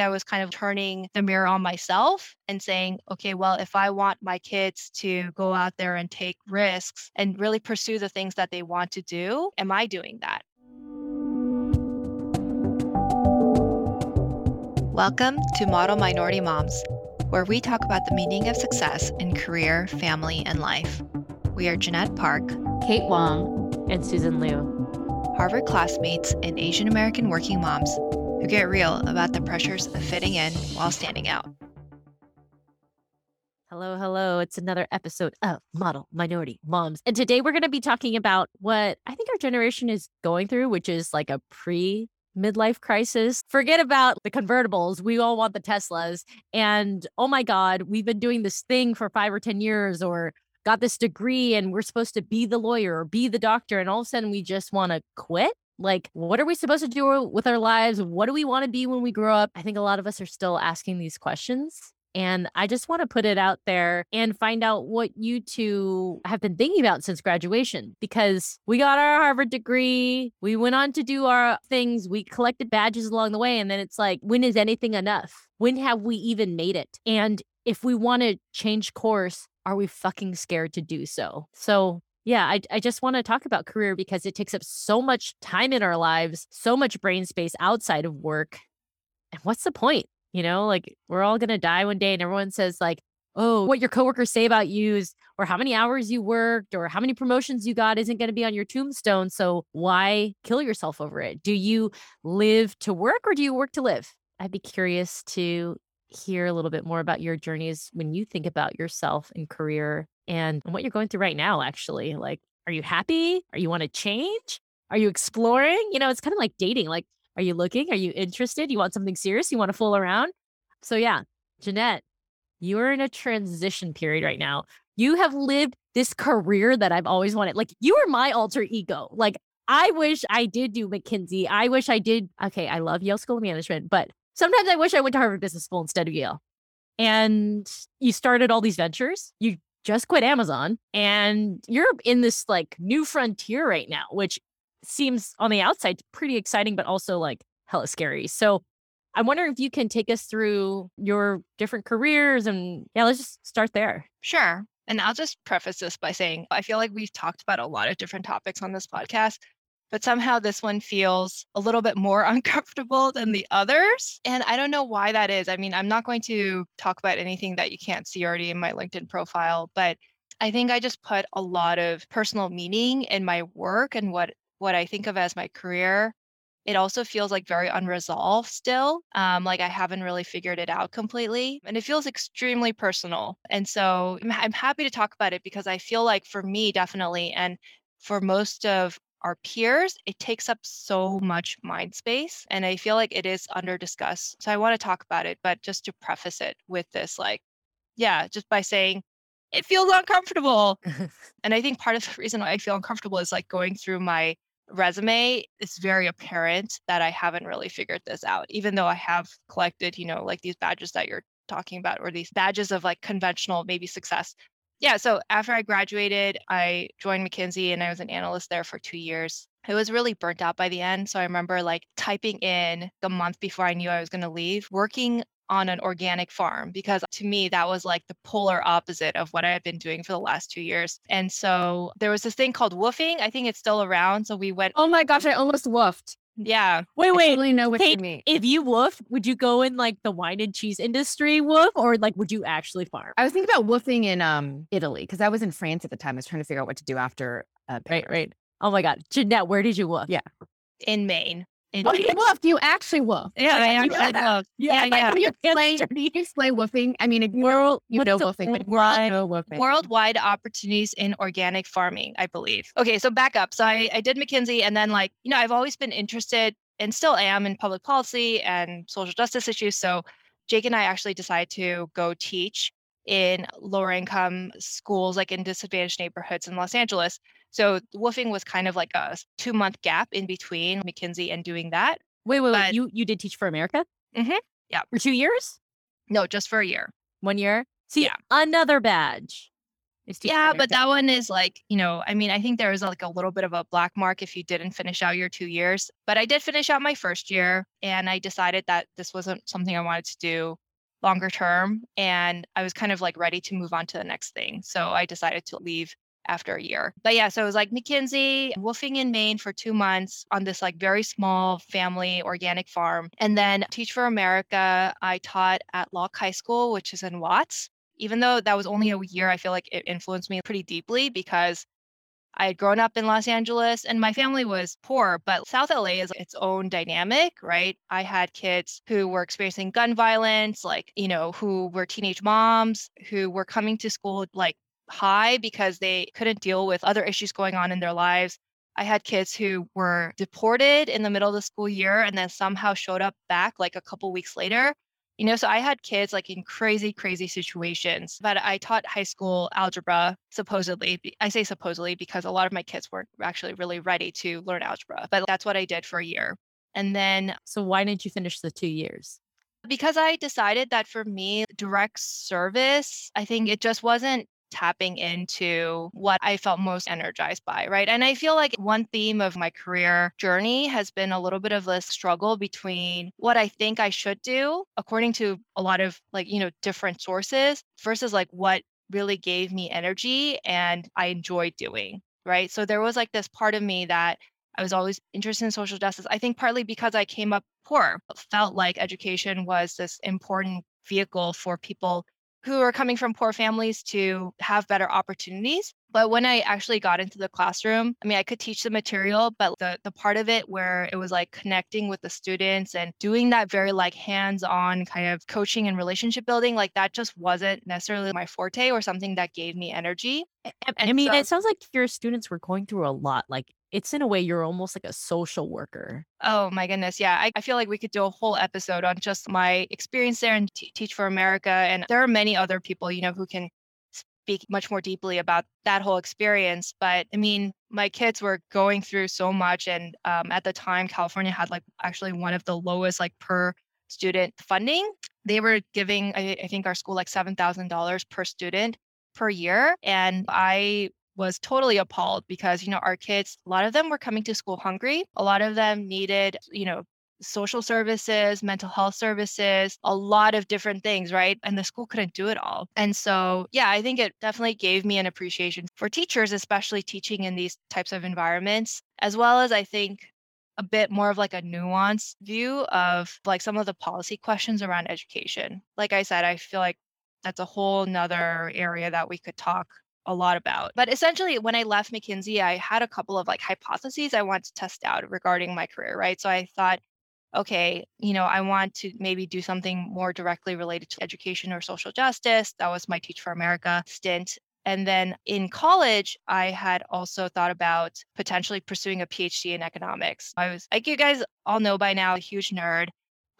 I was kind of turning the mirror on myself and saying, okay, well, if I want my kids to go out there and take risks and really pursue the things that they want to do, am I doing that? Welcome to Model Minority Moms, where we talk about the meaning of success in career, family, and life. We are Jeanette Park, Kate Wong, and Susan Liu, Harvard classmates and Asian American working moms who get real about the pressures of fitting in while standing out. Hello, hello. It's another episode of Model Minority Moms. And today we're going to be talking about what I think our generation is going through, which is like a pre-midlife crisis. Forget about the convertibles. We all want the Teslas. And oh my God, we've been doing this thing for 5 or 10 years, or got this degree, and we're supposed to be the lawyer or be the doctor. And all of a sudden we just want to quit. Like, what are we supposed to do with our lives? What do we want to be when we grow up? I think a lot of us are still asking these questions. And I just want to put it out there and find out what you two have been thinking about since graduation, because we got our Harvard degree. We went on to do our things. We collected badges along the way. And then it's like, when is anything enough? When have we even made it? And if we want to change course, are we fucking scared to do so? So yeah, I just want to talk about career because it takes up so much time in our lives, so much brain space outside of work. And what's the point? You know, like we're all going to die one day and everyone says like, oh, what your coworkers say about you is, or how many hours you worked or how many promotions you got isn't going to be on your tombstone. So why kill yourself over it? Do you live to work or do you work to live? I'd be curious to hear a little bit more about your journeys when you think about yourself and career and what you're going through right now, actually. Like, are you happy? Are you want to change? Are you exploring? You know, it's kind of like dating. Like, are you looking? Are you interested? You want something serious? You want to fool around? So yeah, Jeanette, you're in a transition period right now. You have lived this career that I've always wanted. Like, you are my alter ego. Like, I wish I did do McKinsey. I wish I did. Okay, I love Yale School of Management, but sometimes I wish I went to Harvard Business School instead of Yale. And you started all these ventures. You just quit Amazon. And you're in this like new frontier right now, which seems on the outside pretty exciting, but also like hella scary. So I wonder if you can take us through your different careers. And yeah, let's just start there. Sure. And I'll just preface this by saying, I feel like we've talked about a lot of different topics on this podcast, but somehow this one feels a little bit more uncomfortable than the others. And I don't know why that is. I mean, I'm not going to talk about anything that you can't see already in my LinkedIn profile, but I think I just put a lot of personal meaning in my work and what I think of as my career. It also feels like very unresolved still, like I haven't really figured it out completely. And it feels extremely personal. And so I'm happy to talk about it because I feel like for me, definitely, and for most of our peers, it takes up so much mind space. And I feel like it is under discussed. So I want to talk about it, but just to preface it with this, like, yeah, just by saying it feels uncomfortable. And I think part of the reason why I feel uncomfortable is like going through my resume, it's very apparent that I haven't really figured this out, even though I have collected, you know, like these badges that you're talking about, or these badges of like conventional, maybe success. Yeah. So after I graduated, I joined McKinsey and I was an analyst there for 2 years. I was really burnt out by the end. So I remember like typing in the month before I knew I was going to leave, working on an organic farm, because to me, that was like the polar opposite of what I had been doing for the last 2 years. And so there was this thing called woofing. I think it's still around. So we went, oh my gosh, I almost woofed. Yeah. Wait. I totally know what you mean. If you woofed, would you go in like the wine and cheese industry woof, or like would you actually farm? I was thinking about woofing in Italy, because I was in France at the time. I was trying to figure out what to do after. Right. Oh my God. Jeanette, where did you woof? Yeah. In Maine. You woofed. You actually woofed. Yeah, I actually woofed. Yeah. Can you explain woofing? I mean, Worldwide opportunities in organic farming, I believe. Okay, so back up. So I did McKinsey, and then like, you know, I've always been interested and still am in public policy and social justice issues. So Jake and I actually decided to go teach in lower income schools, like in disadvantaged neighborhoods in Los Angeles. So woofing was kind of like a 2-month gap in between McKinsey and doing that. Wait. You did Teach for America? Mm-hmm. Yeah. For 2 years? No, just for a year. 1 year? See, another badge. Yeah, but that one is like, you know, I mean, I think there was like a little bit of a black mark if you didn't finish out your 2 years, but I did finish out my first year and I decided that this wasn't something I wanted to do longer term. And I was kind of like ready to move on to the next thing. So I decided to leave after a year. But yeah, so it was like McKinsey, wolfing in Maine for 2 months on this like very small family organic farm. And then Teach for America, I taught at Locke High School, which is in Watts. Even though that was only a year, I feel like it influenced me pretty deeply because I had grown up in Los Angeles and my family was poor, but South LA is its own dynamic, right? I had kids who were experiencing gun violence, like, you know, who were teenage moms, who were coming to school like high because they couldn't deal with other issues going on in their lives. I had kids who were deported in the middle of the school year and then somehow showed up back like a couple weeks later. You know, so I had kids like in crazy, crazy situations, but I taught high school algebra, supposedly. I say supposedly because a lot of my kids weren't actually really ready to learn algebra, but that's what I did for a year. And then... So why didn't you finish the 2 years? Because I decided that for me, direct service, I think it just wasn't tapping into what I felt most energized by, right? And I feel like one theme of my career journey has been a little bit of a struggle between what I think I should do, according to a lot of like, you know, different sources versus like what really gave me energy and I enjoyed doing, right? So there was like this part of me that I was always interested in social justice. I think partly because I came up poor, felt like education was this important vehicle for people who are coming from poor families to have better opportunities. But when I actually got into the classroom, I mean, I could teach the material, but the part of it where it was like connecting with the students and doing that very like hands-on kind of coaching and relationship building, like that just wasn't necessarily my forte or something that gave me energy. And I mean, it sounds like your students were going through a lot. Like it's in a way you're almost like a social worker. Oh my goodness. Yeah. I feel like we could do a whole episode on just my experience there and Teach for America. And there are many other people, you know, who can speak much more deeply about that whole experience. But I mean, my kids were going through so much. And at the time, California had like actually one of the lowest like per student funding. They were giving, I think our school like $7,000 per student per year. And I was totally appalled because, you know, our kids, a lot of them were coming to school hungry. A lot of them needed, you know, social services, mental health services, a lot of different things, right? And the school couldn't do it all. And so, yeah, I think it definitely gave me an appreciation for teachers, especially teaching in these types of environments, as well as I think a bit more of like a nuanced view of like some of the policy questions around education. Like I said, I feel like that's a whole nother area that we could talk a lot about. But essentially, when I left McKinsey, I had a couple of like hypotheses I wanted to test out regarding my career, right? So I thought, okay, you know, I want to maybe do something more directly related to education or social justice. That was my Teach for America stint. And then in college, I had also thought about potentially pursuing a PhD in economics. I was, like you guys all know by now, a huge nerd.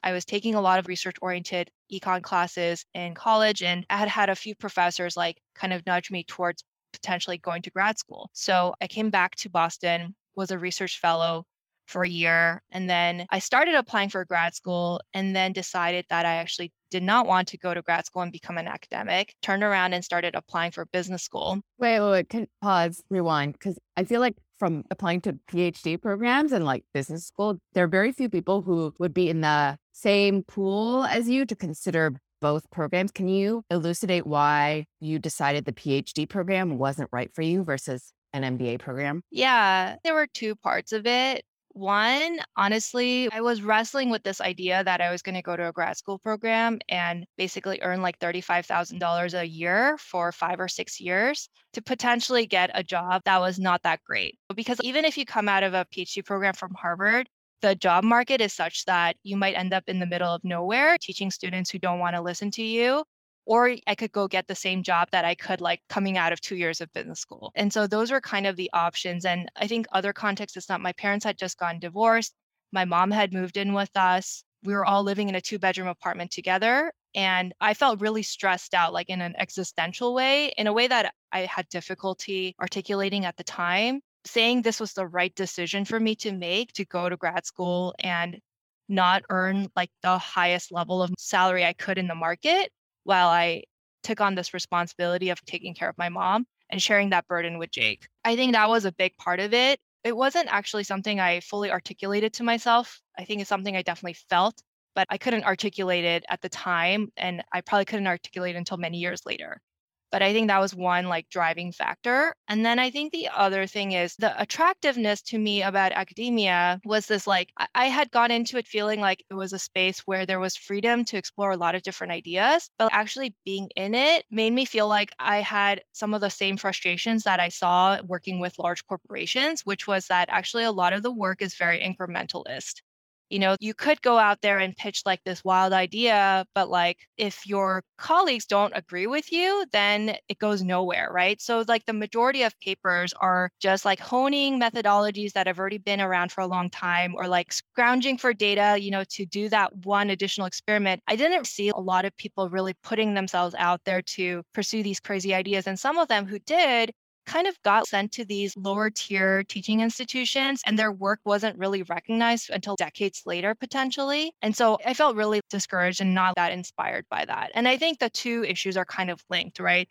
I was taking a lot of research-oriented econ classes in college, and I had had a few professors like kind of nudge me towards potentially going to grad school. So I came back to Boston, was a research fellow for a year, and then I started applying for grad school and then decided that I actually did not want to go to grad school and become an academic, turned around and started applying for business school. Wait, pause, rewind, because I feel like from applying to PhD programs and like business school, there are very few people who would be in the same pool as you to consider both programs. Can you elucidate why you decided the PhD program wasn't right for you versus an MBA program? Yeah, there were two parts of it. One, honestly, I was wrestling with this idea that I was going to go to a grad school program and basically earn like $35,000 a year for 5 or 6 years to potentially get a job that was not that great. Because even if you come out of a PhD program from Harvard, the job market is such that you might end up in the middle of nowhere teaching students who don't want to listen to you. Or I could go get the same job that I could like coming out of 2 years of business school. And so those were kind of the options. And I think other contexts, it's not, my parents had just gotten divorced. My mom had moved in with us. We were all living in a 2-bedroom apartment together. And I felt really stressed out, like in an existential way, in a way that I had difficulty articulating at the time, saying this was the right decision for me to make, to go to grad school and not earn like the highest level of salary I could in the market, while I took on this responsibility of taking care of my mom. and sharing that burden with Jake. I think that was a big part of it. It wasn't actually something I fully articulated to myself. I think it's something I definitely felt, but I couldn't articulate it at the time. And I probably couldn't articulate it until many years later. But I think that was one like driving factor. And then I think the other thing is the attractiveness to me about academia was this like, I had gone into it feeling like it was a space where there was freedom to explore a lot of different ideas, but actually being in it made me feel like I had some of the same frustrations that I saw working with large corporations, which was that actually a lot of the work is very incrementalist. You know, you could go out there and pitch like this wild idea, but like if your colleagues don't agree with you, then it goes nowhere, right? So like the majority of papers are just like honing methodologies that have already been around for a long time or like scrounging for data, you know, to do that one additional experiment. I didn't see a lot of people really putting themselves out there to pursue these crazy ideas. And some of them who did kind of got sent to these lower tier teaching institutions and their work wasn't really recognized until decades later, potentially. And so I felt really discouraged and not that inspired by that. And I think the two issues are kind of linked, right?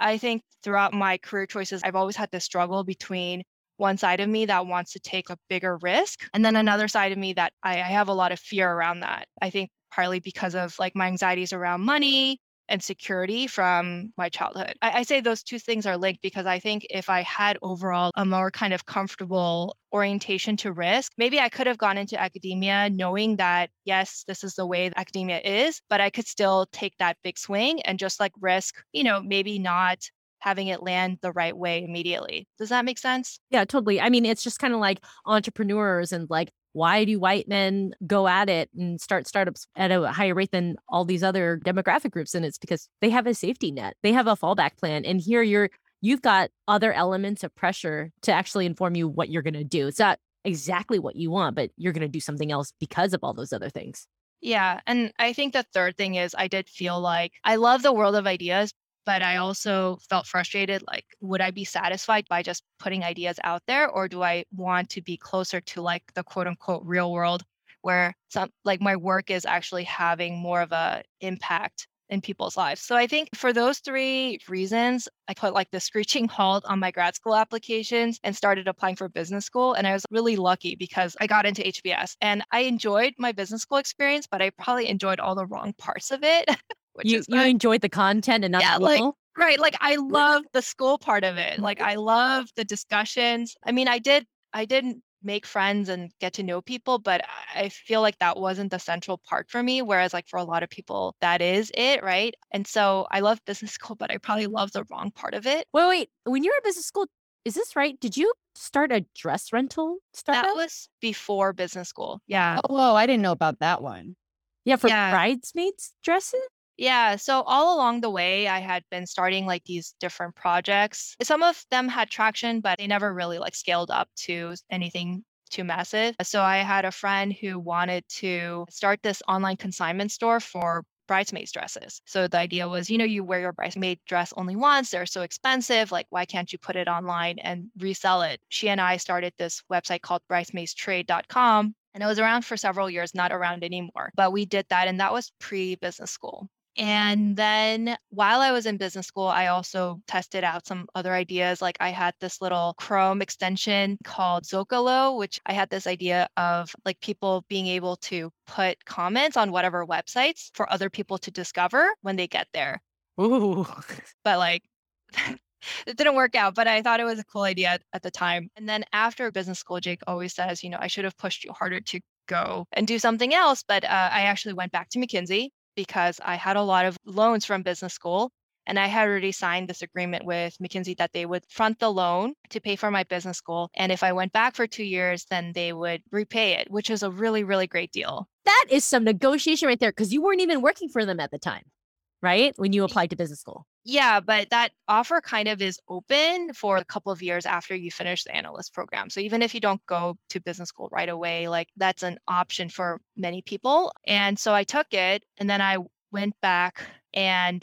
I think throughout my career choices, I've always had this struggle between one side of me that wants to take a bigger risk and then another side of me that I have a lot of fear around that. I think partly because of like my anxieties around money and security from my childhood. I say those two things are linked because I think if I had overall a more kind of comfortable orientation to risk, maybe I could have gone into academia knowing that, yes, this is the way academia is, but I could still take that big swing and just like risk, you know, maybe not having it land the right way immediately. Does that make sense? Yeah, totally. I mean, it's just kind of like entrepreneurs and like, why do white men go at it and start startups at a higher rate than all these other demographic groups? And it's because they have a safety net. They have a fallback plan. And here you've got other elements of pressure to actually inform you what you're going to do. It's not exactly what you want, but you're going to do something else because of all those other things. Yeah. And I think the third thing is I did feel like I love the world of ideas, but I also felt frustrated, like, would I be satisfied by just putting ideas out there? Or do I want to be closer to like the quote unquote real world where some like my work is actually having more of an impact in people's lives? So I think for those three reasons, I put like the screeching halt on my grad school applications and started applying for business school. And I was really lucky because I got into HBS and I enjoyed my business school experience, but I probably enjoyed all the wrong parts of it. You enjoyed the content and not the level? Like, right. Like I love the school part of it. Like I love the discussions. I mean, I didn't make friends and get to know people, but I feel like that wasn't the central part for me. Whereas like for a lot of people, that is it, right? And so I love business school, but I probably love the wrong part of it. Well, wait, when you were at business school, is this right? Did you start a dress rental startup? That was before business school. Yeah. Oh, whoa, I didn't know about that one. Yeah, bridesmaids dresses? Yeah. So all along the way, I had been starting like these different projects. Some of them had traction, but they never really like scaled up to anything too massive. So I had a friend who wanted to start this online consignment store for bridesmaids dresses. So the idea was, you know, you wear your bridesmaid dress only once. They're so expensive. Like, why can't you put it online and resell it? She and I started this website called BridesmaidsTrade.com. And it was around for several years, not around anymore. But we did that. And that was pre-business school. And then while I was in business school, I also tested out some other ideas. Like I had this little Chrome extension called Zocalo, which I had this idea of like people being able to put comments on whatever websites for other people to discover when they get there. Ooh. But like... It didn't work out, but I thought it was a cool idea at the time. And then after business school, Jake always says, you know, I should have pushed you harder to go and do something else. But I actually went back to McKinsey because I had a lot of loans from business school. And I had already signed this agreement with McKinsey that they would front the loan to pay for my business school. And if I went back for 2 years, then they would repay it, which is a really, really great deal. That is some negotiation right there because you weren't even working for them at the time, right? When you applied to business school. Yeah, but that offer kind of is open for a couple of years after you finish the analyst program. So even if you don't go to business school right away, like that's an option for many people. And so I took it and then I went back and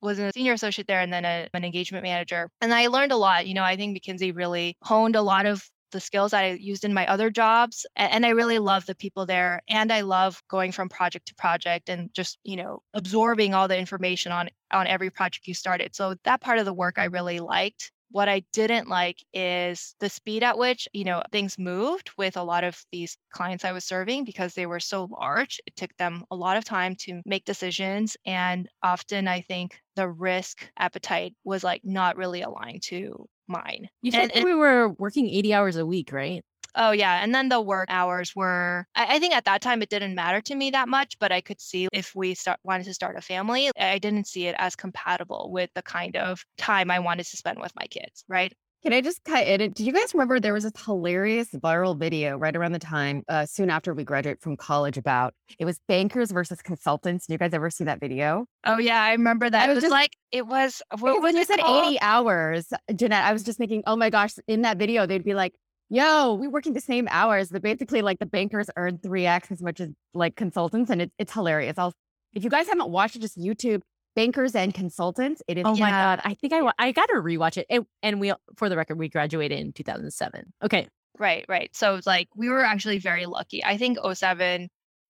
was a senior associate there and then an engagement manager. And I learned a lot. You know, I think McKinsey really honed a lot of the skills that I used in my other jobs. And I really love the people there. And I love going from project to project and just, you know, absorbing all the information on every project you started. So that part of the work I really liked. What I didn't like is the speed at which, you know, things moved with a lot of these clients I was serving because they were so large. It took them a lot of time to make decisions. And often I think the risk appetite was like not really aligned to mine. You said we were working 80 hours a week, right? Oh, yeah. And then the work hours were, I think at that time, it didn't matter to me that much, but I could see if we wanted to start a family, I didn't see it as compatible with the kind of time I wanted to spend with my kids, right? Can I just cut in? Do you guys remember there was this hilarious viral video right around the time, soon after we graduated from college about, it was bankers versus consultants. Did you guys ever see that video? Oh yeah, I remember that. When you said 80 hours, Jeanette, I was just thinking, oh my gosh, in that video, they'd be like, yo, we're working the same hours, but basically like the bankers earn 3x as much as like consultants. And it's hilarious. If you guys haven't watched it, just YouTube bankers and consultants. It is. Oh my God. I think I got to rewatch it. And we, for the record, we graduated in 2007. Okay. Right. So like we were actually very lucky. I think 2007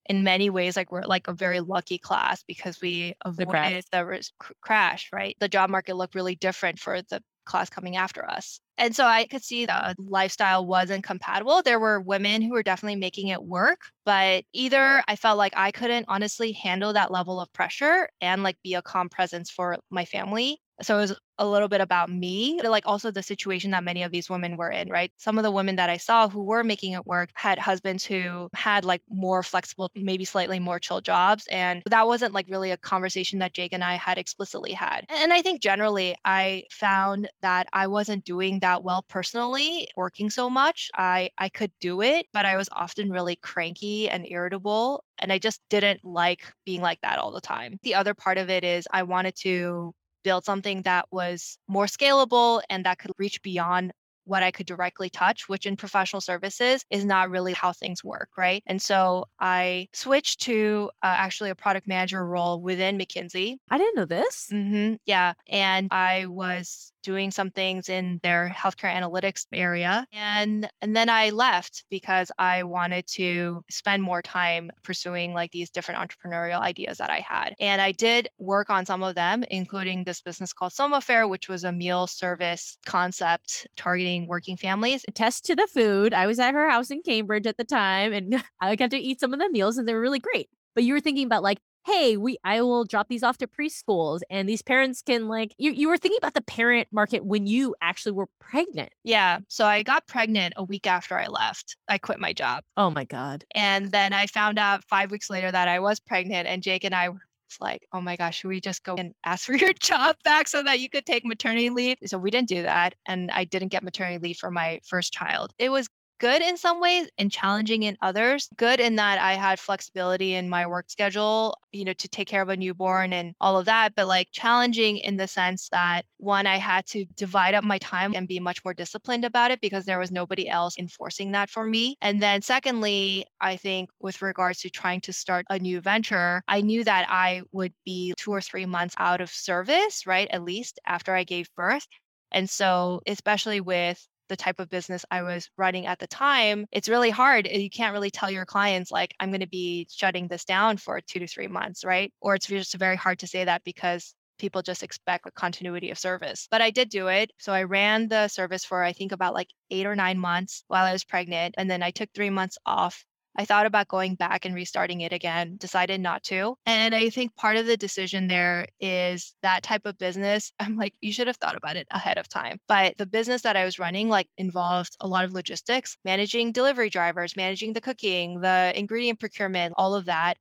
in many ways, like we're like a very lucky class because we avoided the crash, right? The job market looked really different for the class coming after us. And so I could see the lifestyle wasn't compatible. There were women who were definitely making it work, but either I felt like I couldn't honestly handle that level of pressure and like be a calm presence for my family. So it was a little bit about me, but like also the situation that many of these women were in, right? Some of the women that I saw who were making it work had husbands who had like more flexible, maybe slightly more chill jobs. And that wasn't like really a conversation that Jake and I had explicitly had. And I think generally I found that I wasn't doing that well personally, working so much. I could do it, but I was often really cranky and irritable. And I just didn't like being like that all the time. The other part of it is I wanted to build something that was more scalable and that could reach beyond what I could directly touch, which in professional services is not really how things work, right? And so I switched to actually a product manager role within McKinsey. I didn't know this. Mm-hmm, yeah. And I was doing some things in their healthcare analytics area. And then I left because I wanted to spend more time pursuing like these different entrepreneurial ideas that I had. And I did work on some of them, including this business called Soma Fair, which was a meal service concept targeting working families. Attest to the food. I was at her house in Cambridge at the time and I got to eat some of the meals and they were really great. But you were thinking about like, hey, I will drop these off to preschools and these parents can like, you were thinking about the parent market when you actually were pregnant. Yeah. So I got pregnant a week after I left. I quit my job. Oh my God. And then I found out 5 weeks later that I was pregnant and Jake and I were like, oh my gosh, should we just go and ask for your job back so that you could take maternity leave? So we didn't do that. And I didn't get maternity leave for my first child. It was good in some ways and challenging in others. Good in that I had flexibility in my work schedule, you know, to take care of a newborn and all of that, but like challenging in the sense that one, I had to divide up my time and be much more disciplined about it because there was nobody else enforcing that for me. And then secondly, I think with regards to trying to start a new venture, I knew that I would be 2 or 3 months out of service, right? At least after I gave birth. And so especially with the type of business I was running at the time, it's really hard. You can't really tell your clients like, I'm going to be shutting this down for 2 to 3 months, right? Or it's just very hard to say that because people just expect a continuity of service. But I did do it. So I ran the service for, I think about like 8 or 9 months while I was pregnant. And then I took 3 months off. I thought about going back and restarting it again, decided not to. And I think part of the decision there is that type of business, I'm like, you should have thought about it ahead of time. But the business that I was running like involved a lot of logistics, managing delivery drivers, managing the cooking, the ingredient procurement, all of that.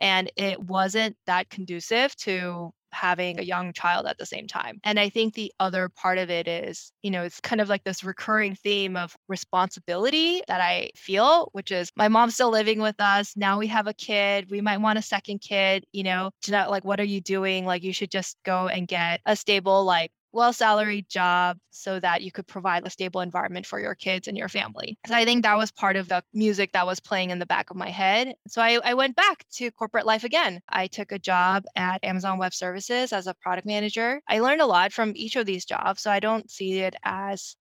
And it wasn't that conducive to having a young child at the same time. And I think the other part of it is, you know, it's kind of like this recurring theme of responsibility that I feel, which is my mom's still living with us. Now we have a kid. We might want a second kid, you know, to not like, what are you doing? Like, you should just go and get a stable, like, well-salaried job so that you could provide a stable environment for your kids and your family. So I think that was part of the music that was playing in the back of my head. So I went back to corporate life again. I took a job at Amazon Web Services as a product manager. I learned a lot from each of these jobs. So I don't see it as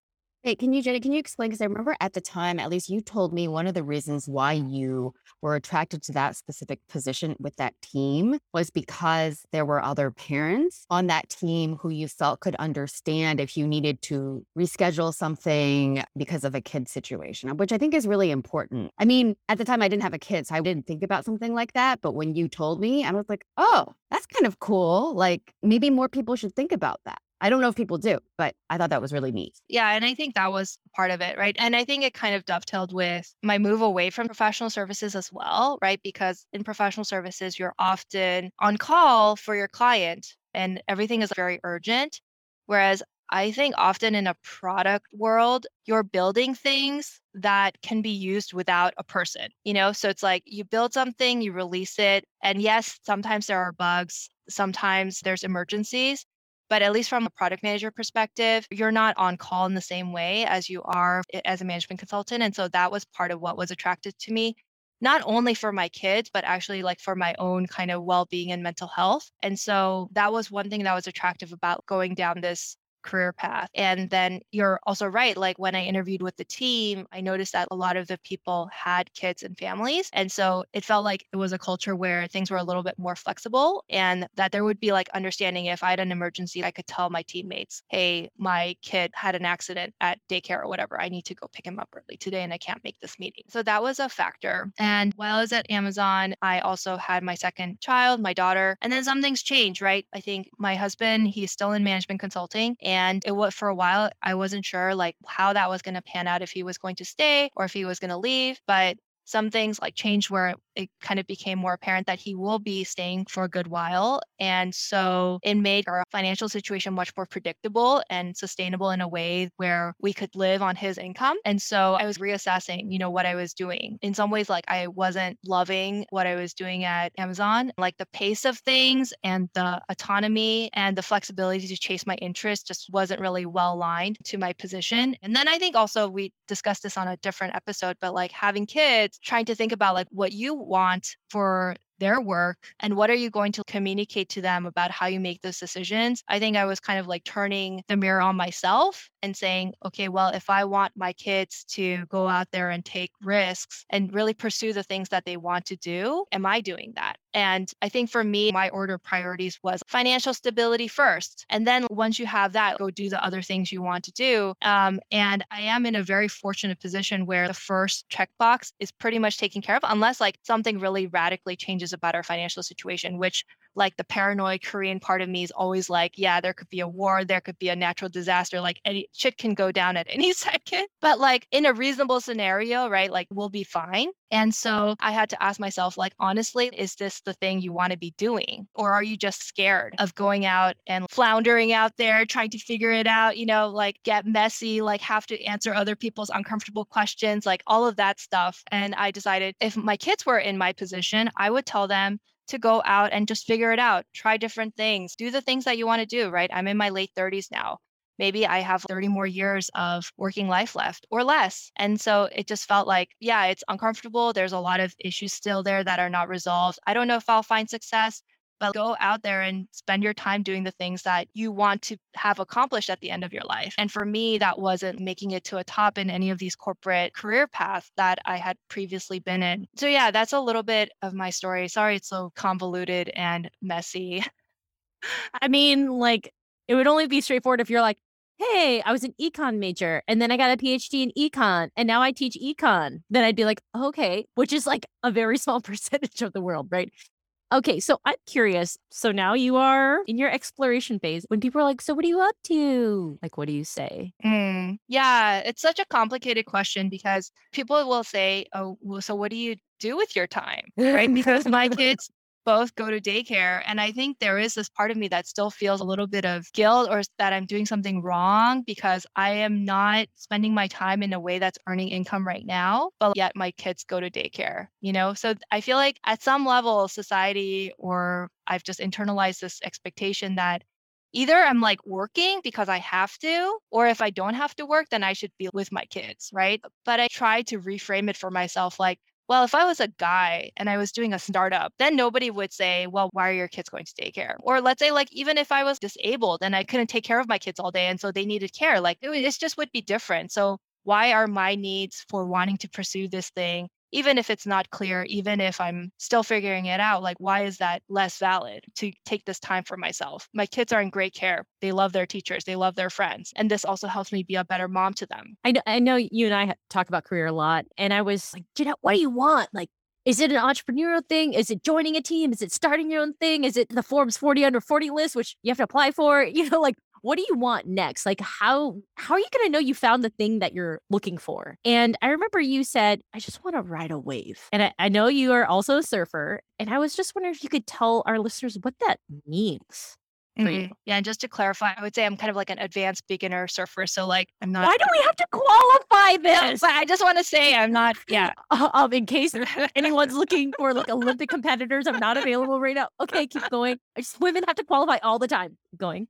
Hey, Jenny, can you explain? Because I remember at the time, at least you told me one of the reasons why you were attracted to that specific position with that team was because there were other parents on that team who you felt could understand if you needed to reschedule something because of a kid situation, which I think is really important. I mean, at the time I didn't have a kid, so I didn't think about something like that. But when you told me, I was like, oh, that's kind of cool. Like maybe more people should think about that. I don't know if people do, but I thought that was really neat. Yeah. And I think that was part of it, right? And I think it kind of dovetailed with my move away from professional services as well, right? Because in professional services, you're often on call for your client and everything is very urgent. Whereas I think often in a product world, you're building things that can be used without a person, you know? So it's like you build something, you release it. And yes, sometimes there are bugs. Sometimes there's emergencies. But at least from a product manager perspective, you're not on call in the same way as you are as a management consultant. And so that was part of what was attractive to me, not only for my kids, but actually like for my own kind of well-being and mental health. And so that was one thing that was attractive about going down this career path. And then you're also right. Like when I interviewed with the team, I noticed that a lot of the people had kids and families. And so it felt like it was a culture where things were a little bit more flexible and that there would be like understanding if I had an emergency, I could tell my teammates, hey, my kid had an accident at daycare or whatever. I need to go pick him up early today and I can't make this meeting. So that was a factor. And while I was at Amazon, I also had my second child, my daughter, and then some things changed, right? I think my husband, he's still in management consulting. And it was for a while, I wasn't sure like how that was going to pan out, if he was going to stay or if he was going to leave. But some things like changed where it kind of became more apparent that he will be staying for a good while. And so it made our financial situation much more predictable and sustainable in a way where we could live on his income. And so I was reassessing, you know, what I was doing. In some ways, like I wasn't loving what I was doing at Amazon, like the pace of things and the autonomy and the flexibility to chase my interests just wasn't really well aligned to my position. And then I think also we discussed this on a different episode, but like having kids, trying to think about like what you want for their work and what are you going to communicate to them about how you make those decisions. I think I was kind of like turning the mirror on myself and saying, okay, well, if I want my kids to go out there and take risks and really pursue the things that they want to do, am I doing that? And I think for me, my order of priorities was financial stability first. And then once you have that, go do the other things you want to do. And I am in a very fortunate position where the first checkbox is pretty much taken care of, unless like something really radically changes about our financial situation, which like the paranoid Korean part of me is always like, yeah, there could be a war, there could be a natural disaster, like any shit can go down at any second. But like in a reasonable scenario, right, like we'll be fine. And so I had to ask myself, like, honestly, is this the thing you want to be doing? Or are you just scared of going out and floundering out there, trying to figure it out, you know, like get messy, like have to answer other people's uncomfortable questions, like all of that stuff. And I decided if my kids were in my position, I would tell them to go out and just figure it out, try different things, do the things that you want to do, right? I'm in my late 30s now. Maybe I have 30 more years of working life left or less. And so it just felt like, yeah, it's uncomfortable. There's a lot of issues still there that are not resolved. I don't know if I'll find success, but go out there and spend your time doing the things that you want to have accomplished at the end of your life. And for me, that wasn't making it to a top in any of these corporate career paths that I had previously been in. So yeah, that's a little bit of my story. Sorry, it's so convoluted and messy. I mean, like, it would only be straightforward if you're like, hey, I was an econ major and then I got a PhD in econ and now I teach econ. Then I'd be like, okay, which is like a very small percentage of the world, right? Okay, so I'm curious. So now you are in your exploration phase. When people are like, so what are you up to? Like, what do you say? Yeah, it's such a complicated question because people will say, oh, well, so what do you do with your time? Right? Because my kids both go to daycare. And I think there is this part of me that still feels a little bit of guilt or that I'm doing something wrong because I am not spending my time in a way that's earning income right now, but yet my kids go to daycare, you know? So I feel like at some level, society, or I've just internalized this expectation that either I'm like working because I have to, or if I don't have to work, then I should be with my kids, right? But I try to reframe it for myself, like, well, if I was a guy and I was doing a startup, then nobody would say, well, why are your kids going to daycare? Or let's say like, even if I was disabled and I couldn't take care of my kids all day and so they needed care, like it just would be different. So why are my needs for wanting to pursue this thing, even if it's not clear, even if I'm still figuring it out, like why is that less valid to take this time for myself? My kids are in great care. They love their teachers. They love their friends. And this also helps me be a better mom to them. I know you and I talk about career a lot. And I was like, Jeanette, what do you want? Like, is it an entrepreneurial thing? Is it joining a team? Is it starting your own thing? Is it the Forbes 40 under 40 list, which you have to apply for? You know, like, what do you want next? Like, how are you going to know you found the thing that you're looking for? And I remember you said, I just want to ride a wave. And I know you are also a surfer. And I was just wondering if you could tell our listeners what that means. Mm-hmm. Yeah. And just to clarify, I would say I'm kind of like an advanced beginner surfer. So like, I'm not. Why do we have to qualify this? But I just want to say I'm not. Yeah. In case anyone's looking for like Olympic competitors, I'm not available right now. Okay. Keep going. Women have to qualify all the time. Keep going.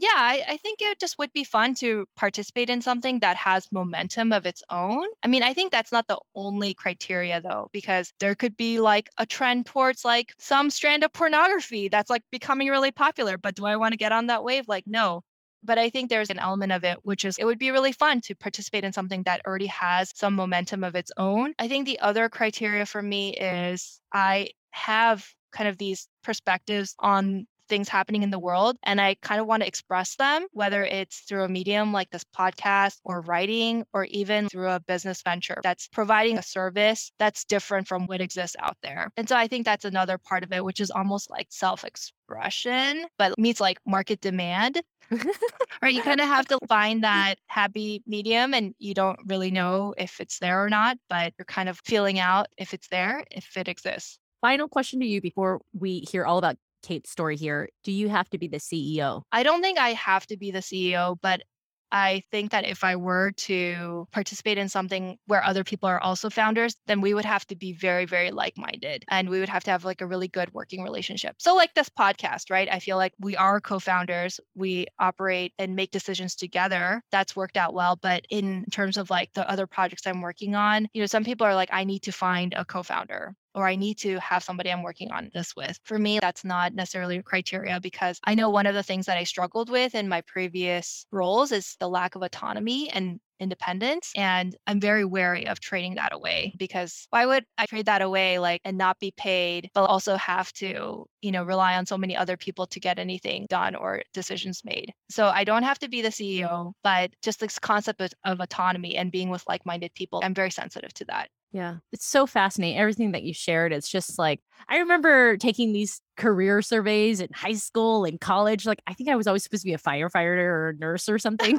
Yeah, I think it just would be fun to participate in something that has momentum of its own. I mean, I think that's not the only criteria though, because there could be like a trend towards like some strand of pornography that's like becoming really popular. But do I want to get on that wave? Like, no. But I think there's an element of it, which is it would be really fun to participate in something that already has some momentum of its own. I think the other criteria for me is I have kind of these perspectives on things happening in the world. And I kind of want to express them, whether it's through a medium like this podcast or writing, or even through a business venture that's providing a service that's different from what exists out there. And so I think that's another part of it, which is almost like self-expression, but meets like market demand, right? You kind of have to find that happy medium and you don't really know if it's there or not, but you're kind of feeling out if it's there, if it exists. Final question to you before we hear all about Kate's story here. Do you have to be the CEO? I don't think I have to be the CEO, but I think that if I were to participate in something where other people are also founders, then we would have to be very, very like-minded and we would have to have like a really good working relationship. So like this podcast, right? I feel like we are co-founders. We operate and make decisions together. That's worked out well. But in terms of like the other projects I'm working on, you know, some people are like, I need to find a co-founder, or I need to have somebody I'm working on this with. For me, that's not necessarily a criteria, because I know one of the things that I struggled with in my previous roles is the lack of autonomy and independence. And I'm very wary of trading that away, because why would I trade that away, like, and not be paid, but also have to, you know, rely on so many other people to get anything done or decisions made. So I don't have to be the CEO, but just this concept of autonomy and being with like-minded people, I'm very sensitive to that. Yeah. It's so fascinating. Everything that you shared, it's just like, I remember taking these career surveys in high school and college. Like, I think I was always supposed to be a firefighter or a nurse or something,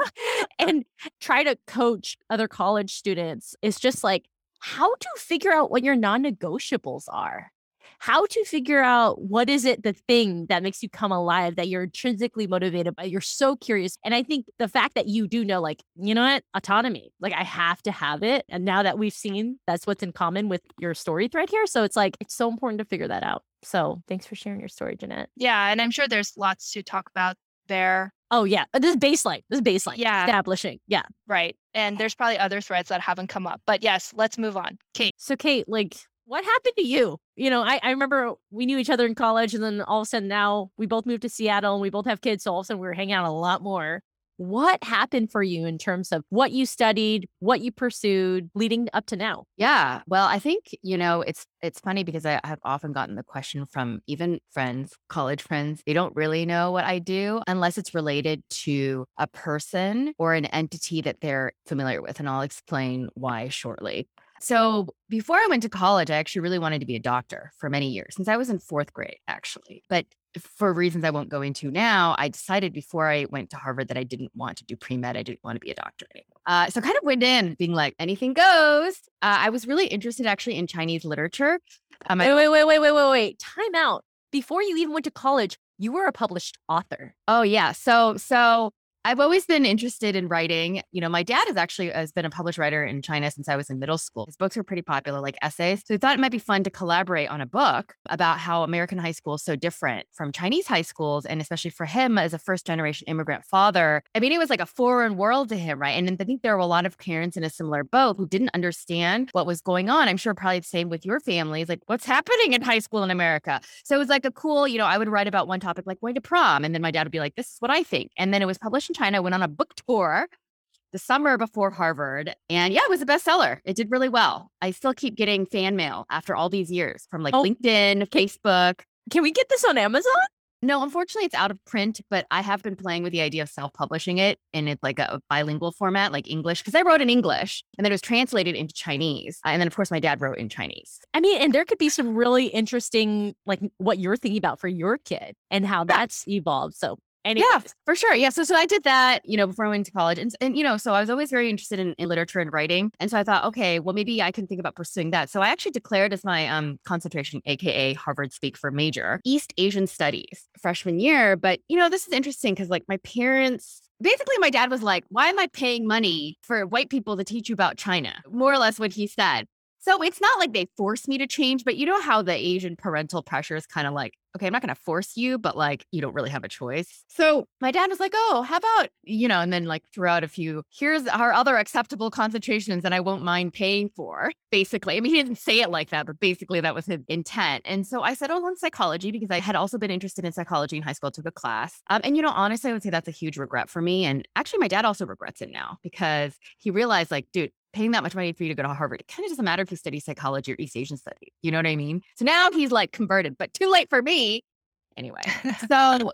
and try to coach other college students. It's just like, how to figure out what your non-negotiables are, how to figure out what is it, the thing that makes you come alive, that you're intrinsically motivated by. You're so curious. And I think the fact that you do know, like, you know what, autonomy, like I have to have it. And now that we've seen, that's what's in common with your story thread here. So it's like, it's so important to figure that out. So thanks for sharing your story, Jeanette. Yeah. And I'm sure there's lots to talk about there. Oh, yeah. This is baseline. Yeah. Establishing. Yeah. Right. And there's probably other threads that haven't come up. But yes, let's move on. Kate. So Kate, like, what happened to you? You know, I remember we knew each other in college, and then all of a sudden now we both moved to Seattle and we both have kids. So all of a sudden we were hanging out a lot more. What happened for you in terms of what you studied, what you pursued leading up to now? Yeah, well, I think, you know, it's funny because I have often gotten the question from even friends, college friends, they don't really know what I do unless it's related to a person or an entity that they're familiar with. And I'll explain why shortly. So before I went to college, I actually really wanted to be a doctor for many years, since I was in fourth grade, actually. But for reasons I won't go into now, I decided before I went to Harvard that I didn't want to do pre-med. I didn't want to be a doctor anymore. So kind of went in being like, anything goes. I was really interested actually in Chinese literature. Wait. Time out. Before you even went to college, you were a published author. Oh, yeah. So I've always been interested in writing. You know, my dad has been a published writer in China since I was in middle school. His books were pretty popular, like essays. So I thought it might be fun to collaborate on a book about how American high school is so different from Chinese high schools. And especially for him as a first generation immigrant father, I mean, it was like a foreign world to him, right? And I think there were a lot of parents in a similar boat who didn't understand what was going on. I'm sure probably the same with your families, like what's happening in high school in America. So it was like a cool, you know, I would write about one topic, like going to prom. And then my dad would be like, this is what I think. And then it was published in China, went on a book tour the summer before Harvard. And yeah, it was a bestseller. It did really well. I still keep getting fan mail after all these years from LinkedIn, Facebook. Can we get this on Amazon? No, unfortunately, it's out of print, but I have been playing with the idea of self-publishing it in a bilingual format, like English, because I wrote in English and then it was translated into Chinese. And then, of course, my dad wrote in Chinese. I mean, and there could be some really interesting, like what you're thinking about for your kid and how that's evolved. So anyway. Yeah, for sure. Yeah. So I did that, you know, before I went to college. And you know, so I was always very interested in literature and writing. And so I thought, okay, well, maybe I can think about pursuing that. So I actually declared as my concentration, AKA Harvard Speak for major, East Asian Studies freshman year. But, you know, this is interesting because like my parents, basically my dad was like, why am I paying money for white people to teach you about China? More or less what he said. So it's not like they forced me to change, but you know how the Asian parental pressure is kind of like, okay, I'm not going to force you, but like, you don't really have a choice. So my dad was like, oh, how about, you know, and then like threw out a few, here's our other acceptable concentrations that I won't mind paying for, basically. I mean, he didn't say it like that, but basically that was his intent. And so I settled on psychology because I had also been interested in psychology in high school, took a class. And, you know, honestly, I would say that's a huge regret for me. And actually my dad also regrets it now because he realized like, dude, paying that much money for you to go to Harvard, it kind of doesn't matter if you study psychology or East Asian studies. You know what I mean? So now he's like converted, but too late for me. Anyway, so,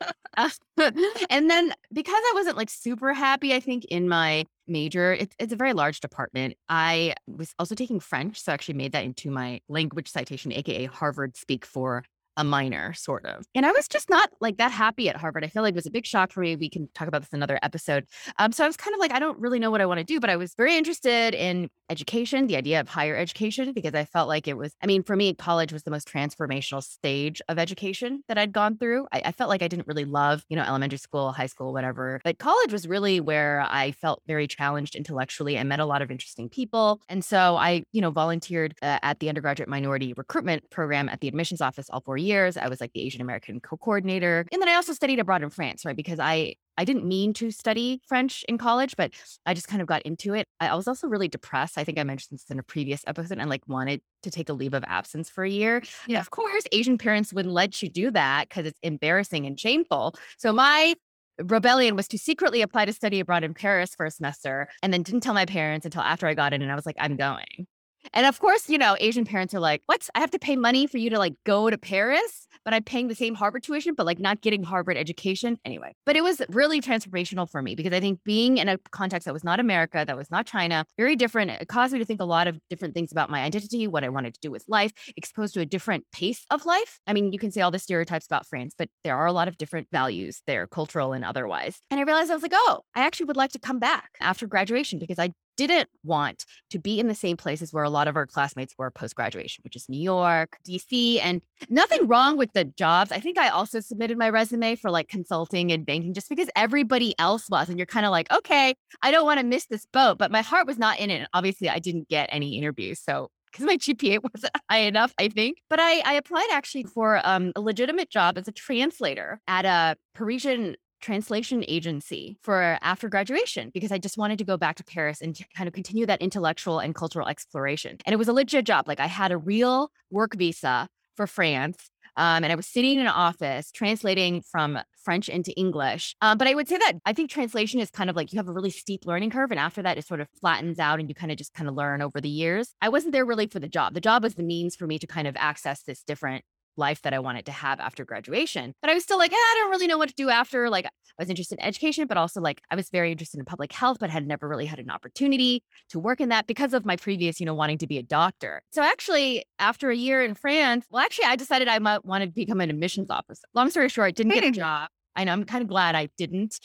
and then because I wasn't like super happy, I think in my major, it's a very large department. I was also taking French. So I actually made that into my language citation, AKA Harvard Speak for a minor, sort of. And I was just not like that happy at Harvard. I feel like it was a big shock for me. We can talk about this in another episode. So I was kind of like, I don't really know what I want to do, but I was very interested in education, the idea of higher education, because I felt like it was, I mean, for me, college was the most transformational stage of education that I'd gone through. I felt like I didn't really love, you know, elementary school, high school, whatever, but college was really where I felt very challenged intellectually. I met a lot of interesting people. And so I, you know, volunteered at the undergraduate minority recruitment program at the admissions office all 4 years. I was like the Asian American co-coordinator. And then I also studied abroad in France, right? Because I didn't mean to study French in college, but I just kind of got into it. I was also really depressed. I think I mentioned this in a previous episode and like wanted to take a leave of absence for a year. Yeah. Of course, Asian parents wouldn't let you do that because it's embarrassing and shameful. So my rebellion was to secretly apply to study abroad in Paris for a semester and then didn't tell my parents until after I got in and I was like, I'm going. And of course, you know, Asian parents are like, what? I have to pay money for you to like go to Paris, but I'm paying the same Harvard tuition, but like not getting Harvard education anyway. But it was really transformational for me because I think being in a context that was not America, that was not China, very different. It caused me to think a lot of different things about my identity, what I wanted to do with life, exposed to a different pace of life. I mean, you can say all the stereotypes about France, but there are a lot of different values there, cultural and otherwise. And I realized I was like, oh, I actually would like to come back after graduation because I didn't want to be in the same places where a lot of our classmates were post-graduation, which is New York, DC, and nothing wrong with the jobs. I think I also submitted my resume for like consulting and banking just because everybody else was. And you're kind of like, okay, I don't want to miss this boat, but my heart was not in it. And obviously I didn't get any interviews. So because my GPA wasn't high enough, I think. But I applied actually for a legitimate job as a translator at a Parisian translation agency for after graduation because I just wanted to go back to Paris and to kind of continue that intellectual and cultural exploration. And it was a legit job. Like I had a real work visa for France. And I was sitting in an office translating from French into English. But I would say that I think translation is kind of like you have a really steep learning curve. And after that, it sort of flattens out and you kind of learn over the years. I wasn't there really for the job. The job was the means for me to kind of access this different life that I wanted to have after graduation. But I was still like, I don't really know what to do after. Like I was interested in education, but also like I was very interested in public health, but had never really had an opportunity to work in that because of my previous, you know, wanting to be a doctor. So actually after a year in France, I decided I might want to become an admissions officer. Long story short, I didn't get a job. I know I'm kind of glad I didn't,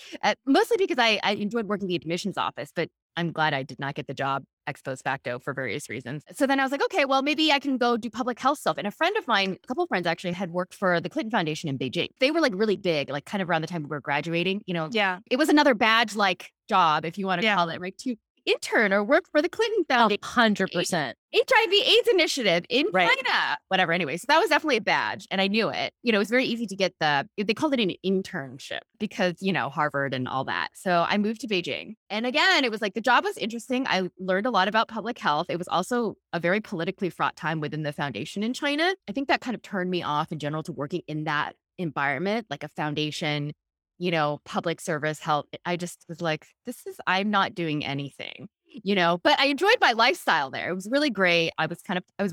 mostly because I enjoyed working the admissions office, but I'm glad I did not get the job ex post facto for various reasons. So then I was like, okay, well, maybe I can go do public health stuff. And a friend of mine, a couple of friends actually had worked for the Clinton Foundation in Beijing. They were like really big, like kind of around the time we were graduating, you know. Yeah. It was another badge like job, if you want to call it, right? To intern or work for the Clinton Foundation. 100%. HIV AIDS initiative in China, whatever. Anyway, so that was definitely a badge and I knew it. You know, it was very easy to get they called it an internship because, you know, Harvard and all that. So I moved to Beijing. And again, it was like the job was interesting. I learned a lot about public health. It was also a very politically fraught time within the foundation in China. I think that kind of turned me off in general to working in that environment, like a foundation, you know, public service, health. I just was like, I'm not doing anything, you know, but I enjoyed my lifestyle there. It was really great. I was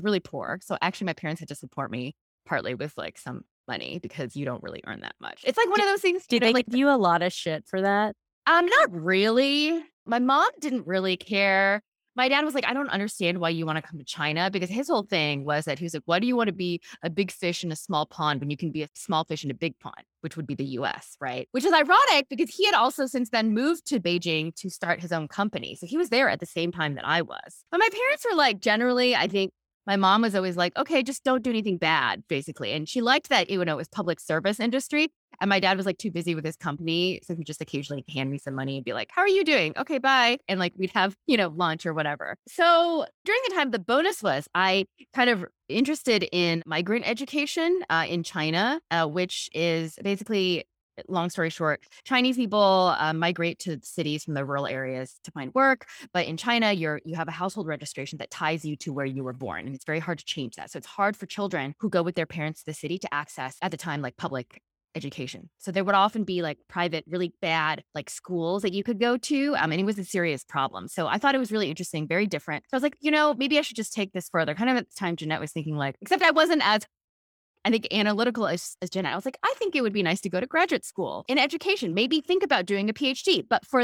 really poor. So actually my parents had to support me partly with like some money because you don't really earn that much. It's like one of those things. Did they give you a lot of shit for that? Not really. My mom didn't really care. My dad was like, I don't understand why you want to come to China, because his whole thing was that he was like, why do you want to be a big fish in a small pond when you can be a small fish in a big pond, which would be the US, right? Which is ironic because he had also since then moved to Beijing to start his own company. So he was there at the same time that I was. But my parents were like, generally, I think my mom was always like, okay, just don't do anything bad, basically. And she liked that, you know, it was public service industry. And my dad was like too busy with his company. So he just occasionally hand me some money and be like, how are you doing? Okay, bye. And like, we'd have, you know, lunch or whatever. So during the time, the bonus was I kind of interested in migrant education in China, which is basically, long story short, Chinese people migrate to cities from the rural areas to find work. But in China, you have a household registration that ties you to where you were born. And it's very hard to change that. So it's hard for children who go with their parents to the city to access at the time, like public education. So there would often be like private, really bad like schools that you could go to. And it was a serious problem. So I thought it was really interesting, very different. So I was like, you know, maybe I should just take this further. Kind of at the time Jeanette was thinking like, except I wasn't as, I think, analytical as Jeanette. I was like, I think it would be nice to go to graduate school in education, maybe think about doing a PhD. But for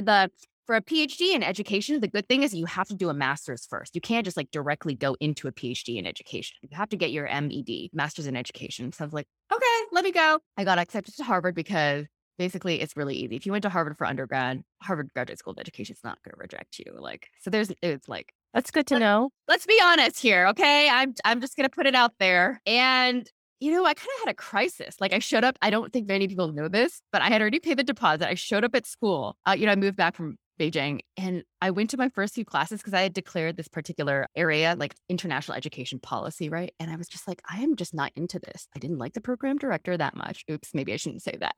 a PhD in education, the good thing is you have to do a master's first. You can't just like directly go into a PhD in education. You have to get your MED, master's in education. So I was like, okay, let me go. I got accepted to Harvard because basically it's really easy. If you went to Harvard for undergrad, Harvard Graduate School of Education is not going to reject you. Like, so it's like, that's good to know. Let's be honest here. Okay. I'm just going to put it out there. And you know, I kind of had a crisis. Like I showed up, I don't think many people know this, but I had already paid the deposit. I showed up at school. You know, I moved back from Beijing and I went to my first few classes because I had declared this particular area, like international education policy, right? And I was just like, I am just not into this. I didn't like the program director that much. Oops, maybe I shouldn't say that.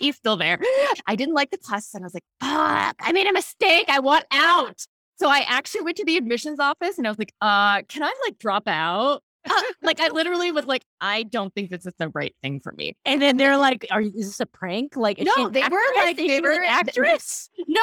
He's still there. I didn't like the classes and I was like, fuck, I made a mistake. I want out. So I actually went to the admissions office and I was like, can I like drop out? Like I literally was like, I don't think this is the right thing for me. And then they're like, is this a prank? Like, no, they were like, they were an actress. No.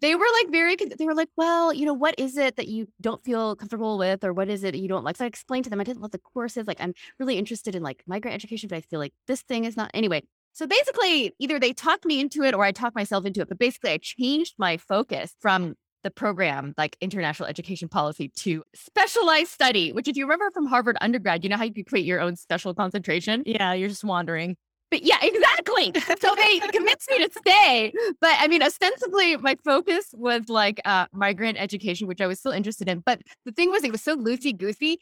They were like they were like, well, you know, what is it that you don't feel comfortable with? Or what is it you don't like? So I explained to them, I didn't love the courses. Like I'm really interested in like migrant education, but I feel like this thing is not. Anyway. So basically either they talked me into it or I talked myself into it. But basically I changed my focus from the program, like international education policy, to specialized study, which if you remember from Harvard undergrad, you know how you could create your own special concentration? Yeah, you're just wandering. But yeah, exactly. So they convinced me to stay. But I mean, ostensibly, my focus was like migrant education, which I was still interested in. But the thing was, it was so loosey-goosey.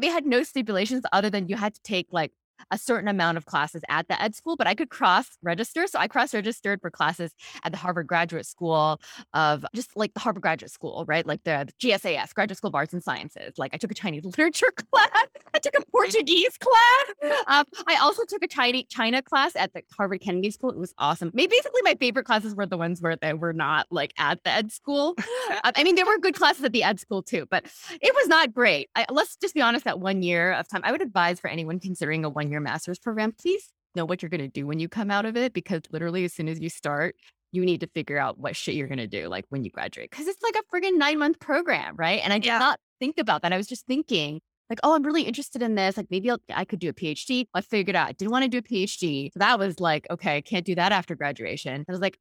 They had no stipulations other than you had to take like a certain amount of classes at the ed school, but I could cross-register. So I cross-registered for classes at the Harvard Graduate School of just like the Harvard Graduate School, right? Like the GSAS, Graduate School of Arts and Sciences. Like I took a Chinese literature class. I took a Portuguese class. I also took a China class at the Harvard Kennedy School. It was awesome. Basically my favorite classes were the ones where they were not like at the ed school. I mean, there were good classes at the ed school too, but it was not great. Let's just be honest, that 1 year of time, I would advise for anyone considering a one-year master's program, please know what you're going to do when you come out of it, because literally as soon as you start, you need to figure out what shit you're going to do like when you graduate, because it's like a friggin' 9-month program, right? And I did not think about that. I was just thinking like, oh, I'm really interested in this. Like maybe I could do a PhD. I figured out I didn't want to do a PhD. So that was like, okay, I can't do that after graduation. I was like,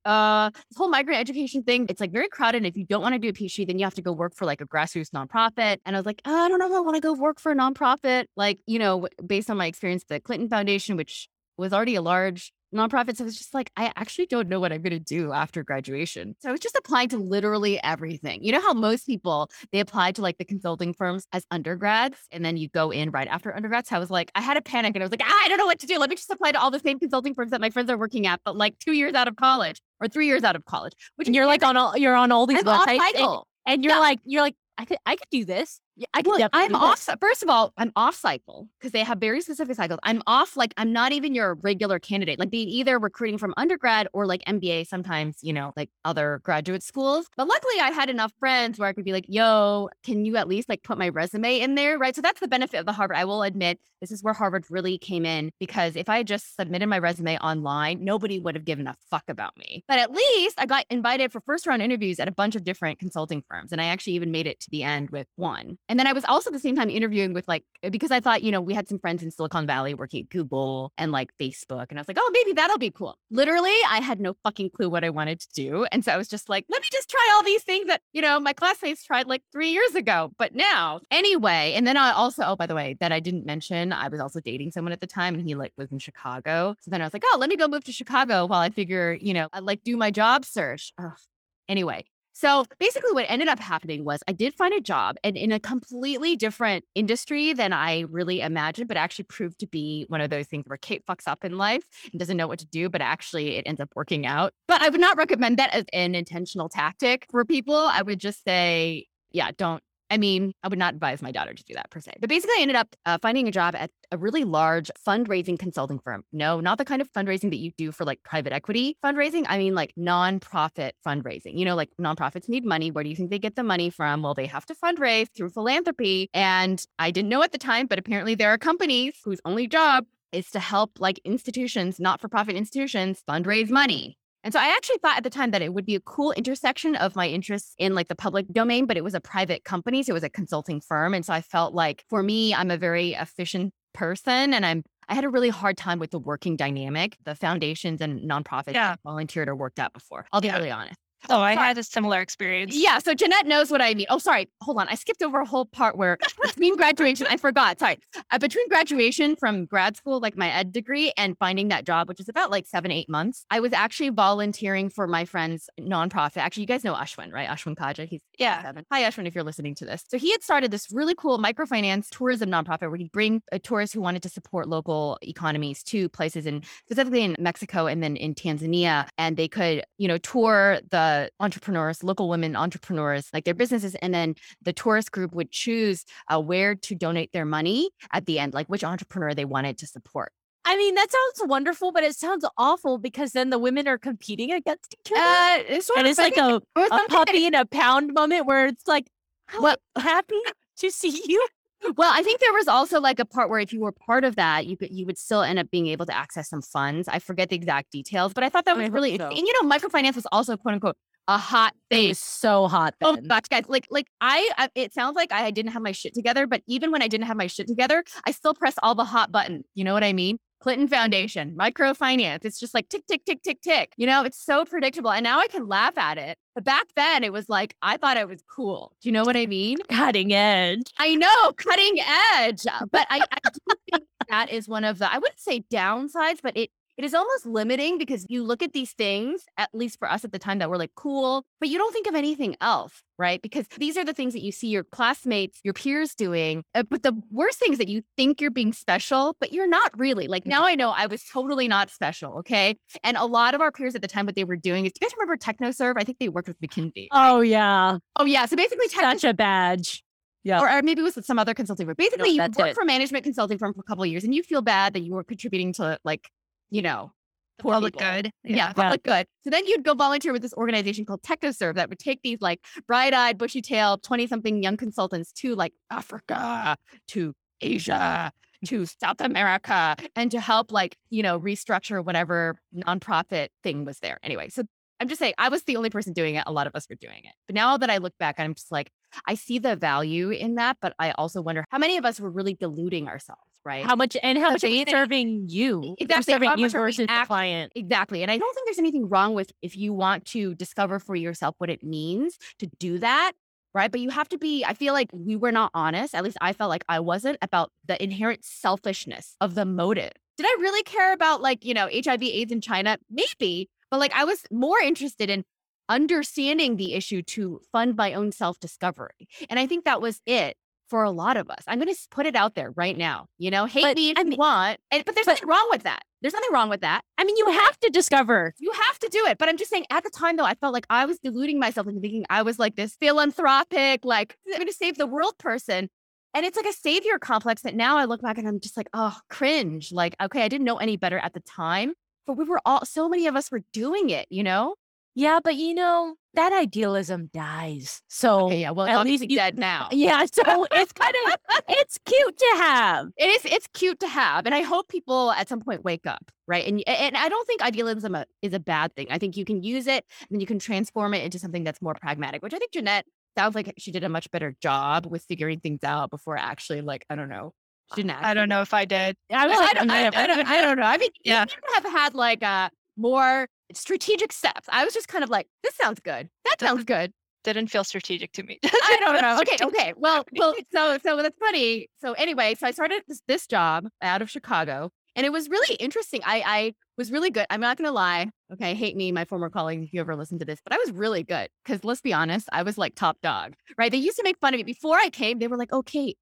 this whole migrant education thing, it's like very crowded. And if you don't want to do a PhD, then you have to go work for like a grassroots nonprofit. And I was like, I don't know if I want to go work for a nonprofit. Like, you know, based on my experience at the Clinton Foundation, which was already a large nonprofits, I was just like, I actually don't know what I'm going to do after graduation. So I was just applying to literally everything. You know how most people, they apply to like the consulting firms as undergrads and then you go in right after undergrads. So I was like, I had a panic and I was like, I don't know what to do. Let me just apply to all the same consulting firms that my friends are working at, but like 2 years out of college or 3 years out of college. Which you're like on all, you're on all these websites and you're like, I could do this. I'm off. First of all, I'm off cycle because they have very specific cycles. I'm off, like I'm not even your regular candidate. Like they either recruiting from undergrad or like MBA sometimes, you know, like other graduate schools. But luckily I had enough friends where I could be like, yo, can you at least like put my resume in there? Right. So that's the benefit of the Harvard. I will admit this is where Harvard really came in, because if I had just submitted my resume online, nobody would have given a fuck about me. But at least I got invited for first round interviews at a bunch of different consulting firms. And I actually even made it to the end with one. And then I was also at the same time interviewing with like, because I thought, you know, we had some friends in Silicon Valley working at Google and like Facebook. And I was like, oh, maybe that'll be cool. Literally, I had no fucking clue what I wanted to do. And so I was just like, let me just try all these things that, you know, my classmates tried like 3 years ago. But now, anyway, and then I also, oh, by the way, that I didn't mention, I was also dating someone at the time and he like was in Chicago. So then I was like, oh, let me go move to Chicago while I figure, you know, I like do my job search. Ugh. Anyway. So basically what ended up happening was I did find a job and in a completely different industry than I really imagined, but actually proved to be one of those things where Kate fucks up in life and doesn't know what to do, but actually it ends up working out. But I would not recommend that as an intentional tactic for people. I would just say, yeah, don't. I mean, I would not advise my daughter to do that per se. But basically I ended up finding a job at a really large fundraising consulting firm. No, not the kind of fundraising that you do for like private equity fundraising. I mean like nonprofit fundraising. You know, like nonprofits need money. Where do you think they get the money from? Well, they have to fundraise through philanthropy. And I didn't know at the time, but apparently there are companies whose only job is to help like institutions, not-for-profit institutions, fundraise money. And so I actually thought at the time that it would be a cool intersection of my interests in like the public domain, but it was a private company. So it was a consulting firm. And so I felt like for me, I'm a very efficient person and I had a really hard time with the working dynamic. The foundations and nonprofits I volunteered or worked at before. I'll be really honest. Oh, I had a similar experience. Yeah. So Jeanette knows what I mean. Oh, sorry. Hold on. I skipped over a whole part where between graduation, I forgot. Sorry. Between graduation from grad school, like my ed degree, and finding that job, which is about like 7-8 months, I was actually volunteering for my friend's nonprofit. Actually, you guys know Ashwin, right? Ashwin Kaja. He's seven. Hi, Ashwin, if you're listening to this. So he had started this really cool microfinance tourism nonprofit where he'd bring tourists who wanted to support local economies to places in specifically in Mexico and then in Tanzania. And they could, you know, tour the entrepreneurs, local women entrepreneurs, like their businesses. And then the tourist group would choose where to donate their money at the end, like which entrepreneur they wanted to support. I mean, that sounds wonderful, but it sounds awful because then the women are competing against each other. It's like a puppy in a pound moment where it's like, happy to see you. Well, I think there was also like a part where if you were part of that, you would still end up being able to access some funds. I forget the exact details, but I thought that was really interesting. And you know, microfinance was also quote unquote a hot thing. It was so hot then. Oh my gosh, guys! Like I, it sounds like I didn't have my shit together, but even when I didn't have my shit together, I still pressed all the hot buttons. You know what I mean? Clinton Foundation, microfinance. It's just like tick, tick, tick, tick, tick. You know, it's so predictable. And now I can laugh at it. But back then it was like, I thought it was cool. Do you know what I mean? Cutting edge. I know, cutting edge. But I do think that is one of the, I wouldn't say downsides, but it is almost limiting because you look at these things, at least for us at the time that were like cool, but you don't think of anything else. Right? Because these are the things that you see your classmates, your peers doing, but the worst things that you think you're being special, but you're not really. Like now I know I was totally not special. Okay. And a lot of our peers at the time, what they were doing is, do you guys remember TechnoServe? I think they worked with McKinsey. Right? Oh yeah. Oh yeah. So basically such a badge. Yeah. Or maybe it was with some other consulting firm. Basically you work for a management consulting firm for a couple of years and you feel bad that you were contributing to like, you know, public good. Yeah, public good. So then you'd go volunteer with this organization called TechnoServe that would take these like bright-eyed, bushy-tailed, 20-something young consultants to like Africa, to Asia, to South America, and to help like, you know, restructure whatever nonprofit thing was there. Anyway, so I'm just saying I was the only person doing it. A lot of us were doing it. But now that I look back, I'm just like, I see the value in that, but I also wonder how many of us were really deluding ourselves. Right. How much are you serving you? Exactly. Serving you versus the client. Exactly. And I don't think there's anything wrong with if you want to discover for yourself what it means to do that. Right. But you have to be, I feel like we were not honest. At least I felt like I wasn't about the inherent selfishness of the motive. did I really care about HIV, AIDS in China? Maybe, but I was more interested in understanding the issue to fund my own self-discovery. And I think that was it for a lot of us. I'm going to put it out there right now, hate me if you want, but there's nothing wrong with that. There's nothing wrong with that. I mean, you have to discover. You have to do it. But I'm just saying at the time, though, I felt like I was deluding myself and thinking I was like this philanthropic, I'm going to save the world person. And it's like a savior complex that now I look back and I'm just like, oh, cringe. Okay, I didn't know any better at the time, but so many of us were doing it, Yeah, but that idealism dies. So okay, yeah, well, at least it's dead now. Yeah, so it's kind of, it's cute to have. It is, it's cute to have. And I hope people at some point wake up, right? And I don't think idealism is a bad thing. I think you can use it and you can transform it into something that's more pragmatic, which I think Jeanette sounds like she did a much better job with figuring things out before actually, I don't know. I don't know if I did. I don't know. I mean, yeah. You have had more strategic steps. I was just kind of like, this sounds good. That sounds good. Didn't feel strategic to me. I don't know. Okay. Well, so that's funny. So anyway, so I started this job out of Chicago and it was really interesting. I was really good. I'm not going to lie. Okay. Hate me, my former colleague, if you ever listened to this, but I was really good because let's be honest, I was like top dog, right? They used to make fun of me before I came. They were like, oh, Kate,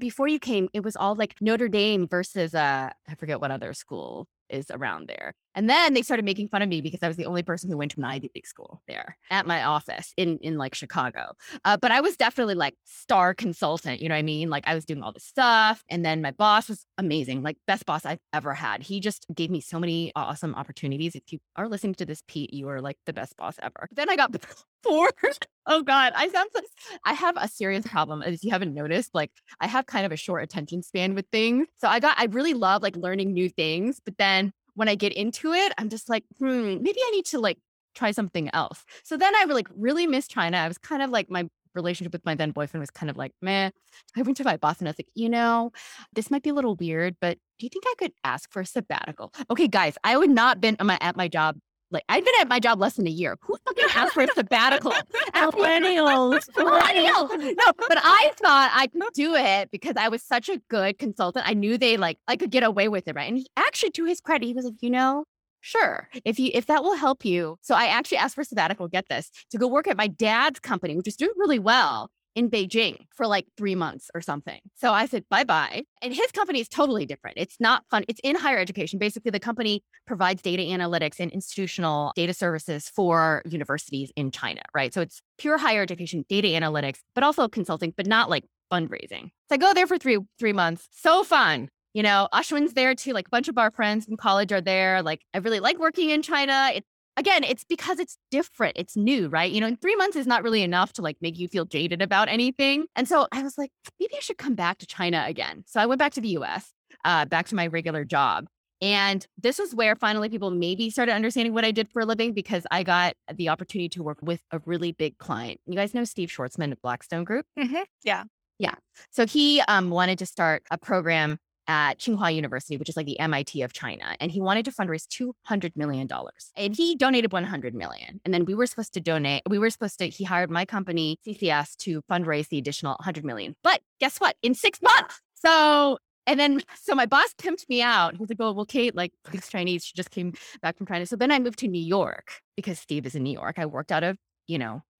before you came, it was all Notre Dame versus, I forget what other school is around there. And then they started making fun of me because I was the only person who went to an Ivy League school there at my office in Chicago. But I was definitely star consultant, you know what I mean? I was doing all this stuff. And then my boss was amazing, best boss I've ever had. He just gave me so many awesome opportunities. If you are listening to this, Pete, you are the best boss ever. Then I got bored. Oh God, I have a serious problem. If you haven't noticed, I have kind of a short attention span with things. So I really love learning new things, but then when I get into it, I'm just like, maybe I need to try something else. So then I really missed China. I was kind of my relationship with my then boyfriend was kind of meh. I went to my boss and I was like, this might be a little weird, but do you think I could ask for a sabbatical? Okay, guys, I would not been at my job. I'd been at my job less than a year. Who fucking asked for a sabbatical? Millennials. No, but I thought I could do it because I was such a good consultant. I knew they I could get away with it, right? And he actually, to his credit, he was like, sure, if that will help you. So I actually asked for a sabbatical, get this, to go work at my dad's company, which is doing really well in Beijing for 3 months or something. So I said, bye-bye. And his company is totally different. It's not fun. It's in higher education. Basically, the company provides data analytics and institutional data services for universities in China, right? So it's pure higher education, data analytics, but also consulting, but not fundraising. So I go there for three months. So fun. Ashwin's there too. A bunch of our friends from college are there. I really like working in China. It's because it's different. It's new, right? In 3 months is not really enough to make you feel jaded about anything. And so I was like, maybe I should come back to China again. So I went back to the US, back to my regular job. And this was where finally people maybe started understanding what I did for a living because I got the opportunity to work with a really big client. You guys know Steve Schwarzman of Blackstone Group? Mm-hmm. Yeah. Yeah. So he wanted to start a program at Tsinghua University, which is the MIT of China. And he wanted to fundraise $200 million. And he donated $100 million. And then he hired my company, CCS, to fundraise the additional $100 million. But guess what? In 6 months. So my boss pimped me out. He's like, oh, well, Kate, these Chinese, she just came back from China. So then I moved to New York because Steve is in New York. I worked out of,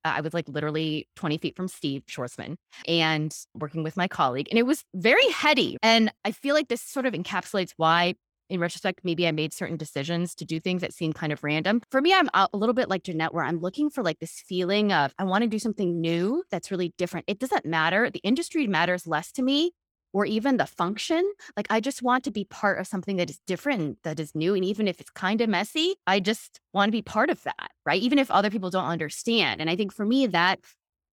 I was literally 20 feet from Steve Schwarzman and working with my colleague. And it was very heady. And I feel this sort of encapsulates why, in retrospect, maybe I made certain decisions to do things that seemed kind of random. For me, I'm a little bit like Jeanette, where I'm looking for this feeling of I want to do something new that's really different. It doesn't matter. The industry matters less to me or even the function. I just want to be part of something that is different, that is new. And even if it's kind of messy, I just want to be part of that, right? Even if other people don't understand. And I think for me that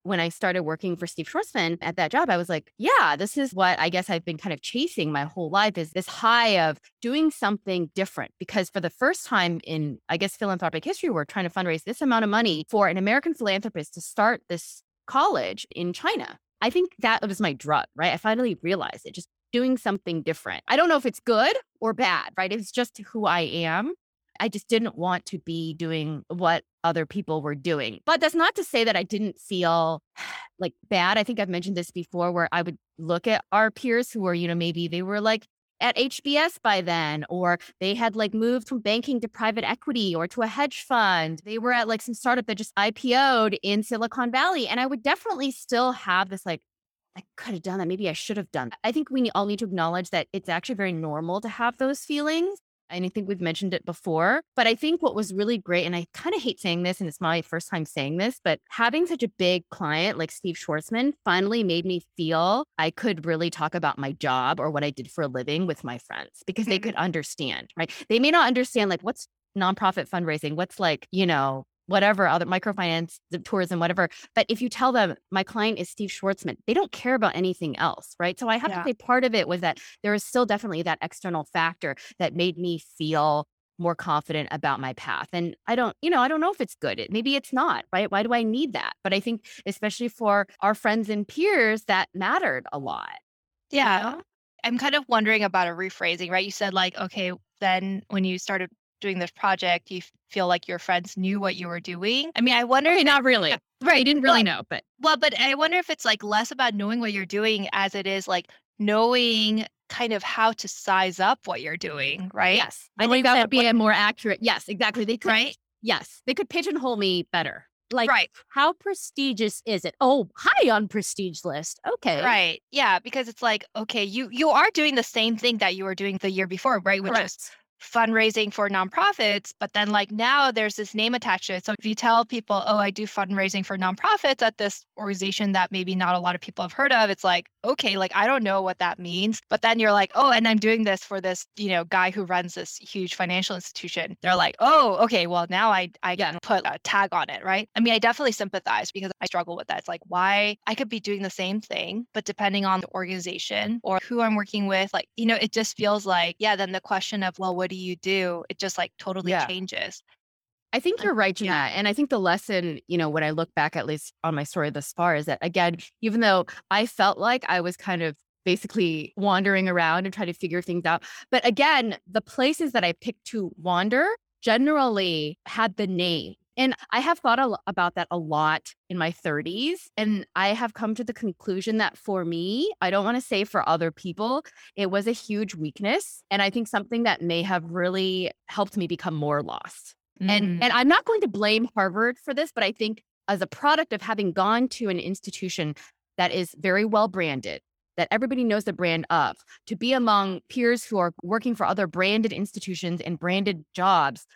when I started working for Steve Schwarzman at that job, I was like, yeah, this is what I guess I've been kind of chasing my whole life is this high of doing something different. Because for the first time in, I guess, philanthropic history, we're trying to fundraise this amount of money for an American philanthropist to start this college in China. I think that was my drug, right? I finally realized it, just doing something different. I don't know if it's good or bad, right? It's just who I am. I just didn't want to be doing what other people were doing. But that's not to say that I didn't feel bad. I think I've mentioned this before where I would look at our peers who were, maybe they were at HBS by then, or they had like moved from banking to private equity or to a hedge fund. They were at like some startup that just IPO'd in Silicon Valley. And I would definitely still have this like, I could have done that. Maybe I should have done that. I think we all need to acknowledge that it's actually very normal to have those feelings. And I think we've mentioned it before, but I think what was really great, and I kind of hate saying this and it's my first time saying this, but having such a big client like Steve Schwarzman finally made me feel I could really talk about my job or what I did for a living with my friends because they could understand, right? They may not understand like what's nonprofit fundraising, what's like, you know, whatever other microfinance, the tourism, whatever. But if you tell them my client is Steve Schwarzman, they don't care about anything else, right? So I have to say part of it was that there is still definitely that external factor that made me feel more confident about my path. And I don't know if it's good. Maybe it's not, right? Why do I need that? But I think especially for our friends and peers, that mattered a lot. Yeah. You know? I'm kind of wondering about a rephrasing, right? You said like, okay, then when you started doing this project, you feel like your friends knew what you were doing. I mean, I wonder. Okay, not really. Right. You didn't really know, but. Well, but I wonder if it's like less about knowing what you're doing as it is like knowing kind of how to size up what you're doing, right? Yes. I think that would be a more accurate. Yes, exactly. They could, right? Yes. They could pigeonhole me better. Like, right. How prestigious is it? Oh, high on prestige list. Okay. Right. Yeah. Because it's like, okay, you are doing the same thing that you were doing the year before, right? Which is fundraising for nonprofits, but then like now there's this name attached to it. So if you tell people, oh, I do fundraising for nonprofits at this organization that maybe not a lot of people have heard of, it's like, okay, like, I don't know what that means. But then you're like, oh, and I'm doing this for this, you know, guy who runs this huge financial institution. They're like, oh, okay, well now I can put a tag on it, right? I mean, I definitely sympathize because I struggle with that. It's like, why I could be doing the same thing, but depending on the organization or who I'm working with, like, you know, it just feels like, yeah, then the question of, well, what do you do? It just like totally changes. I think you're right, Gina. And I think the lesson, you know, when I look back at least on my story thus far is that, again, even though I felt like I was kind of basically wandering around and trying to figure things out. But again, the places that I picked to wander generally had the name. And I have thought about that a lot in my 30s. And I have come to the conclusion that for me, I don't want to say for other people, it was a huge weakness. And I think something that may have really helped me become more lost. Mm-hmm. And I'm not going to blame Harvard for this, but I think as a product of having gone to an institution that is very well branded, that everybody knows the brand of, to be among peers who are working for other branded institutions and branded jobs,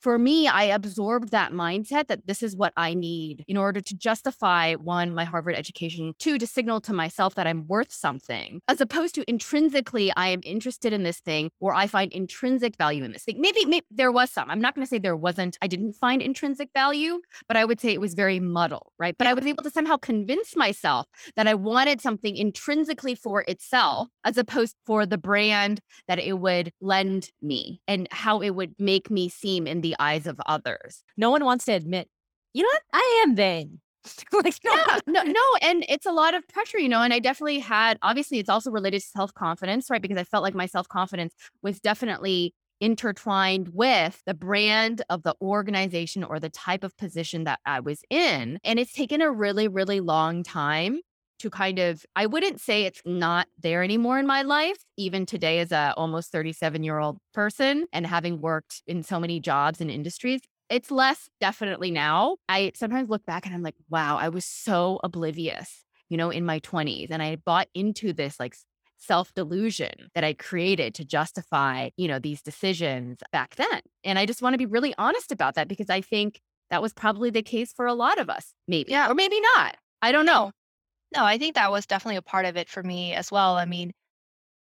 for me, I absorbed that mindset that this is what I need in order to justify, one, my Harvard education, two, to signal to myself that I'm worth something, as opposed to intrinsically, I am interested in this thing or I find intrinsic value in this thing. Maybe there was some. I'm not going to say there wasn't. I didn't find intrinsic value, but I would say it was very muddled, right? But I was able to somehow convince myself that I wanted something intrinsically for itself as opposed for the brand that it would lend me and how it would make me seem in the eyes of others. No one wants to admit, you know what? I am vain. Like, no. And it's a lot of pressure, you know, and I definitely had, obviously it's also related to self-confidence, right? Because I felt like my self-confidence was definitely intertwined with the brand of the organization or the type of position that I was in. And it's taken a really, really long time to kind of, I wouldn't say it's not there anymore in my life, even today as a almost 37-year-old person and having worked in so many jobs and industries, it's less definitely now. I sometimes look back and I'm like, wow, I was so oblivious, you know, in my 20s. And I bought into this like self-delusion that I created to justify, you know, these decisions back then. And I just want to be really honest about that because I think that was probably the case for a lot of us, maybe, or maybe not. I don't know. No, I think that was definitely a part of it for me as well. I mean,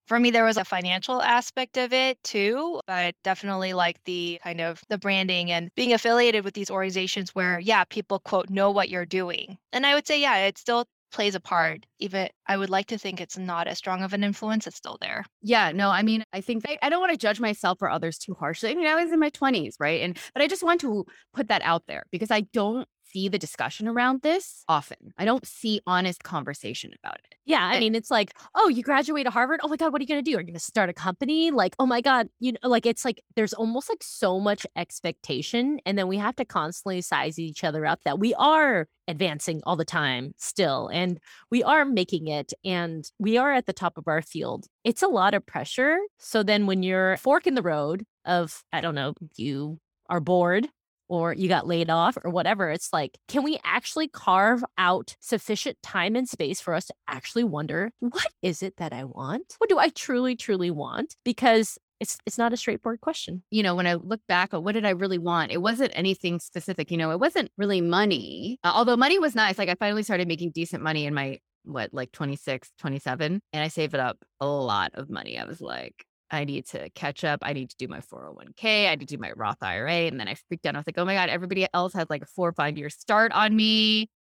for me, there was a financial aspect of it too, but definitely like the kind of the branding and being affiliated with these organizations where, yeah, people quote, know what you're doing. And I would say, yeah, it still plays a part. Even I would like to think it's not as strong of an influence. It's still there. Yeah, no, I mean, I think I don't want to judge myself or others too harshly. I mean, I was in my 20s, right? But I just want to put that out there because I don't see the discussion around this often. I don't see honest conversation about it. Yeah. I mean, it's like, oh, you graduate Harvard. Oh my God, what are you going to do? Are you going to start a company? Like, oh my God, you know, like, it's like, there's almost like so much expectation. And then we have to constantly size each other up that we are advancing all the time still. And we are making it and we are at the top of our field. It's a lot of pressure. So then when you're fork in the road of, I don't know, you are bored or you got laid off or whatever, it's like, can we actually carve out sufficient time and space for us to actually wonder, what is it that I want? What do I truly, truly want? Because it's not a straightforward question. You know, when I look back at what did I really want, it wasn't anything specific. You know, it wasn't really money, although money was nice. Like I finally started making decent money in my, like 26, 27. And I saved up a lot of money. I was like, I need to catch up. I need to do my 401k. I need to do my Roth IRA. And then I freaked out. I was like, oh my God, everybody else has like a 4 or 5 year start on me.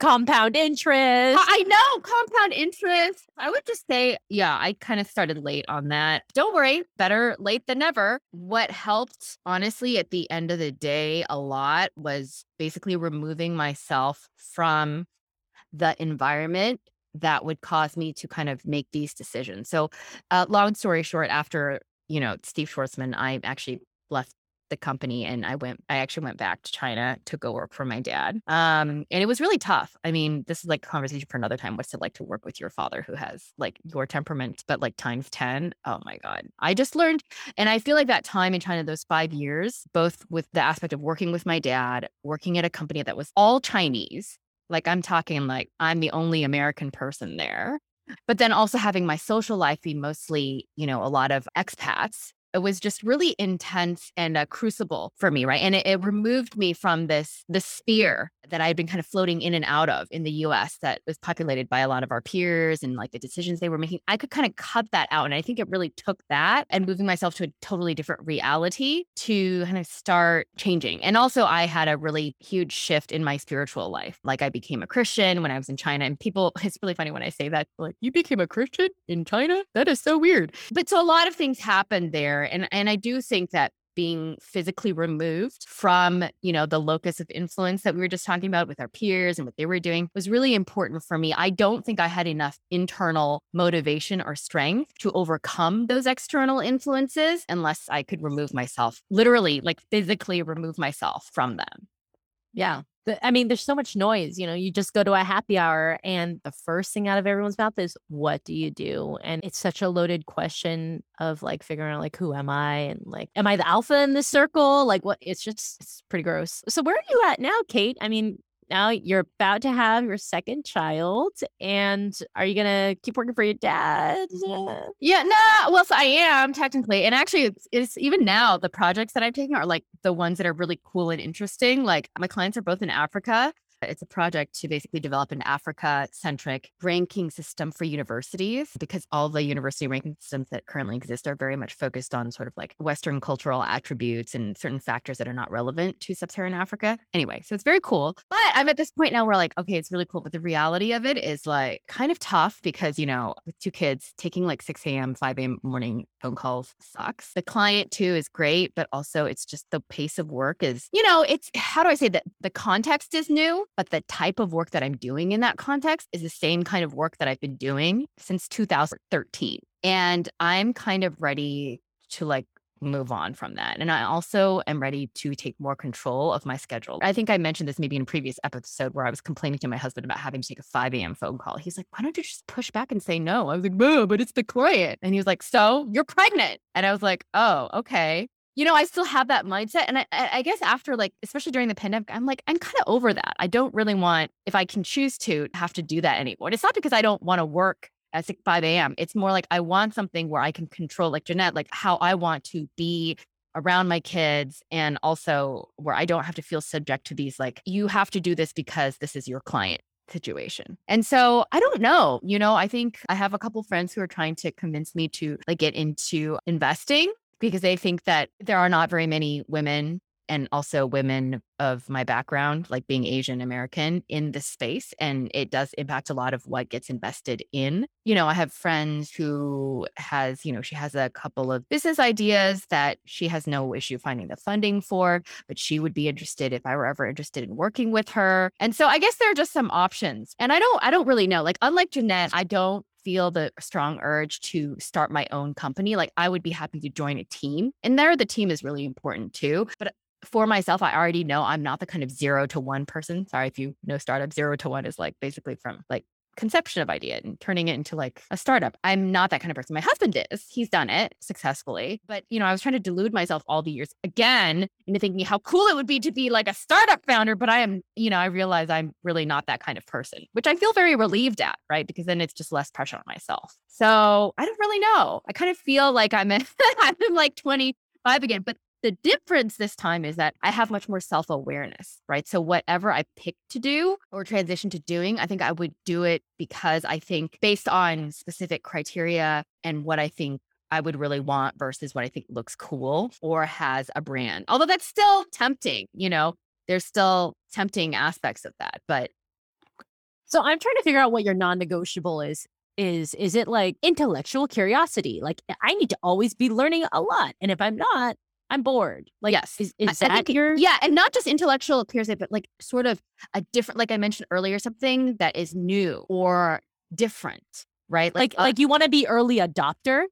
Compound interest. I know, compound interest. I would just say, yeah, I kind of started late on that. Don't worry, better late than never. What helped, honestly, at the end of the day, a lot was basically removing myself from the environment that would cause me to kind of make these decisions. So long story short, after, you know, Steve Schwarzman, I actually left the company and I actually went back to China to go work for my dad. And it was really tough. I mean, this is like a conversation for another time. What's it like to work with your father who has like your temperament, but like times 10? Oh my God. I just learned. And I feel like that time in China, those 5 years, both with the aspect of working with my dad, working at a company that was all Chinese, like I'm talking like I'm the only American person there, but then also having my social life be mostly, you know, a lot of expats. It was just really intense and a crucible for me, right? And it removed me from this sphere that I had been kind of floating in and out of in the US that was populated by a lot of our peers and like the decisions they were making. I could kind of cut that out. And I think it really took that and moving myself to a totally different reality to kind of start changing. And also I had a really huge shift in my spiritual life. Like I became a Christian when I was in China, and people, it's really funny when I say that, like, you became a Christian in China? That is so weird. But so a lot of things happened there. And I do think that being physically removed from, you know, the locus of influence that we were just talking about with our peers and what they were doing was really important for me. I don't think I had enough internal motivation or strength to overcome those external influences unless I could remove myself, literally, like physically remove myself from them. Yeah. I mean, there's so much noise, you know, you just go to a happy hour and the first thing out of everyone's mouth is, what do you do? And it's such a loaded question of like figuring out like, who am I? And like, am I the alpha in this circle? Like what? It's pretty gross. So where are you at now, Kate? I mean, now you're about to have your second child, and are you going to keep working for your dad? Yeah, no. Well, so I am technically. And actually it's even now the projects that I'm taking are like the ones that are really cool and interesting. Like my clients are both in Africa. It's a project to basically develop an Africa-centric ranking system for universities, because all the university ranking systems that currently exist are very much focused on sort of like Western cultural attributes and certain factors that are not relevant to sub-Saharan Africa. Anyway, so it's very cool. But I'm at this point now where like, okay, it's really cool. But the reality of it is like kind of tough because, you know, with two kids, taking like 6 a.m., 5 a.m. morning phone calls sucks. The client too is great, but also it's just the pace of work is, you know, it's, how do I say that, the context is new, but the type of work that I'm doing in that context is the same kind of work that I've been doing since 2013. And I'm kind of ready to like move on from that. And I also am ready to take more control of my schedule. I think I mentioned this maybe in a previous episode where I was complaining to my husband about having to take a 5 a.m. phone call. He's like, why don't you just push back and say no? I was like, no, but it's the client. And he was like, so you're pregnant. And I was like, oh, okay. You know, I still have that mindset. And I guess after like, especially during the pandemic, I'm like, I'm kind of over that. I don't really want, if I can choose to, have to do that anymore. And it's not because I don't want to work at 5 a.m. It's more like I want something where I can control, like Jeanette, like how I want to be around my kids, and also where I don't have to feel subject to these, like, you have to do this because this is your client situation. And so I don't know, you know, I think I have a couple friends who are trying to convince me to like get into investing, because they think that there are not very many women and also women of my background, like being Asian American, in this space. And it does impact a lot of what gets invested in. You know, I have friends who has, you know, she has a couple of business ideas that she has no issue finding the funding for, but she would be interested if I were ever interested in working with her. And so I guess there are just some options. And I don't really know. Like, unlike Jeanette, I don't feel the strong urge to start my own company. Like, I would be happy to join a team. And there, the team is really important too. But for myself, I already know I'm not the kind of 0 to 1 person. Sorry, if you know startup, 0 to 1 is like basically from like conception of idea and turning it into like a startup. I'm not that kind of person. My husband is. He's done it successfully. But, you know, I was trying to delude myself all the years again into thinking how cool it would be to be like a startup founder. But I am, you know, I realize I'm really not that kind of person, which I feel very relieved at, right? Because then it's just less pressure on myself. So I don't really know. I kind of feel like I'm like 25 again, but the difference this time is that I have much more self-awareness, right? So whatever I pick to do or transition to doing, I think I would do it because I think based on specific criteria and what I think I would really want versus what I think looks cool or has a brand. Although that's still tempting, you know, there's still tempting aspects of that. But so I'm trying to figure out what your non-negotiable is. Is it like intellectual curiosity? Like, I need to always be learning a lot. And if I'm not, I'm bored. Like, yes. Is that your... Yeah. And not just intellectual curiosity, but like sort of a different, like I mentioned earlier, something that is new or different, right? Like you want to be early adopter?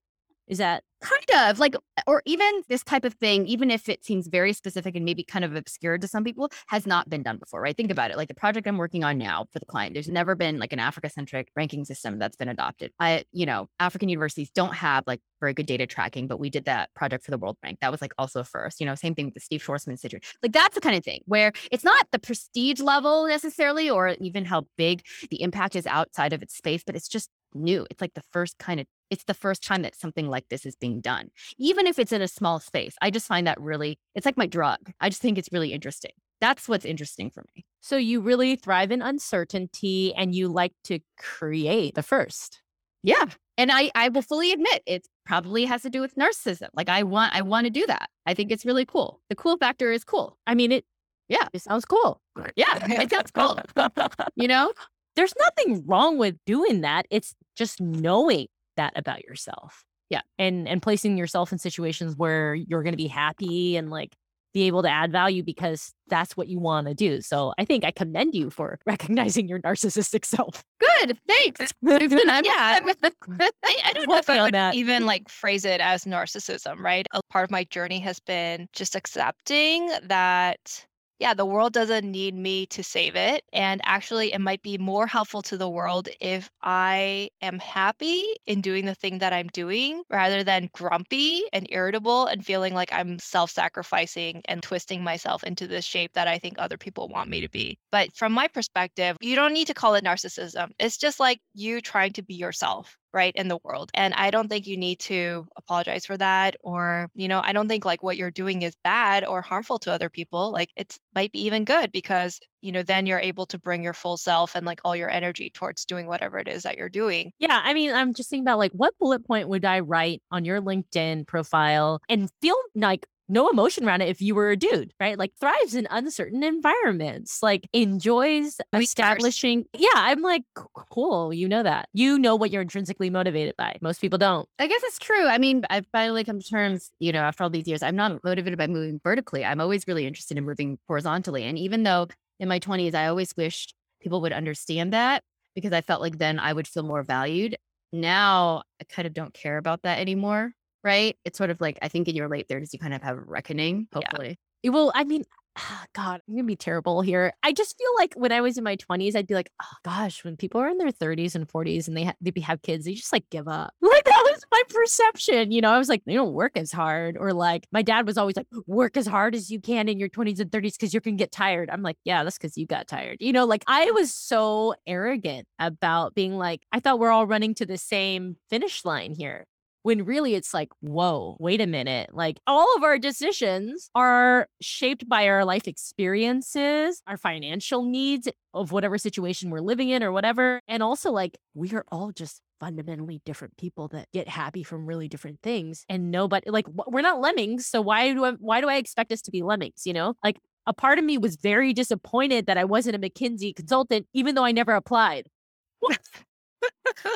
Is that... Kind of like, or even this type of thing, even if it seems very specific and maybe kind of obscure to some people, has not been done before, right? Think about it. Like the project I'm working on now for the client, there's never been like an Africa-centric ranking system that's been adopted. African universities don't have like very good data tracking, but we did that project for the World Bank. That was like also a first, you know, same thing with the Steve Schwarzman Institute. Like that's the kind of thing where it's not the prestige level necessarily, or even how big the impact is outside of its space, but it's just new. It's like it's the first time that something like this is being done, even if it's in a small space. I just find that really, it's like my drug. I just think it's really interesting. That's what's interesting for me. So you really thrive in uncertainty and you like to create the first. Yeah. And I will fully admit it probably has to do with narcissism. Like I want to do that. I think it's really cool. The cool factor is cool. I mean, it sounds cool. Yeah, it sounds cool. You know, there's nothing wrong with doing that. It's just knowing that about yourself. Yeah. And placing yourself in situations where you're going to be happy and like be able to add value because that's what you want to do. So I think I commend you for recognizing your narcissistic self. Good. Thanks. I don't know if I would even like phrase it as narcissism, right? A part of my journey has been just accepting that the world doesn't need me to save it. And actually, it might be more helpful to the world if I am happy in doing the thing that I'm doing rather than grumpy and irritable and feeling like I'm self-sacrificing and twisting myself into this shape that I think other people want me to be. But from my perspective, you don't need to call it narcissism. It's just like you trying to be yourself, right, in the world. And I don't think you need to apologize for that. Or, you know, I don't think like what you're doing is bad or harmful to other people. Like it might be even good because, you know, then you're able to bring your full self and like all your energy towards doing whatever it is that you're doing. Yeah. I mean, I'm just thinking about like, what bullet point would I write on your LinkedIn profile and feel like no emotion around it if you were a dude, right? Like thrives in uncertain environments, like enjoys establishing. Yeah, I'm like, cool. You know that. You know what you're intrinsically motivated by. Most people don't. I guess it's true. I mean, I've finally come to terms, you know, after all these years, I'm not motivated by moving vertically. I'm always really interested in moving horizontally. And even though in my 20s, I always wished people would understand that because I felt like then I would feel more valued. Now I kind of don't care about that anymore. Right? It's sort of like, I think in your late 30s, you kind of have a reckoning, hopefully. Yeah. Well, I mean, God, I'm going to be terrible here. I just feel like when I was in my 20s, I'd be like, oh gosh, when people are in their 30s and 40s and they have kids, they just like give up. Like that was my perception. You know, I was like, they don't work as hard. Or like my dad was always like, work as hard as you can in your 20s and 30s because you can get tired. I'm like, yeah, that's because you got tired. You know, like I was so arrogant about being like, I thought we're all running to the same finish line here. when really it's like, whoa, wait a minute. Like all of our decisions are shaped by our life experiences, our financial needs of whatever situation we're living in or whatever. And also like, we are all just fundamentally different people that get happy from really different things. And nobody, like, we're not lemmings. So why do I expect us to be lemmings? You know, like a part of me was very disappointed that I wasn't a McKinsey consultant, even though I never applied.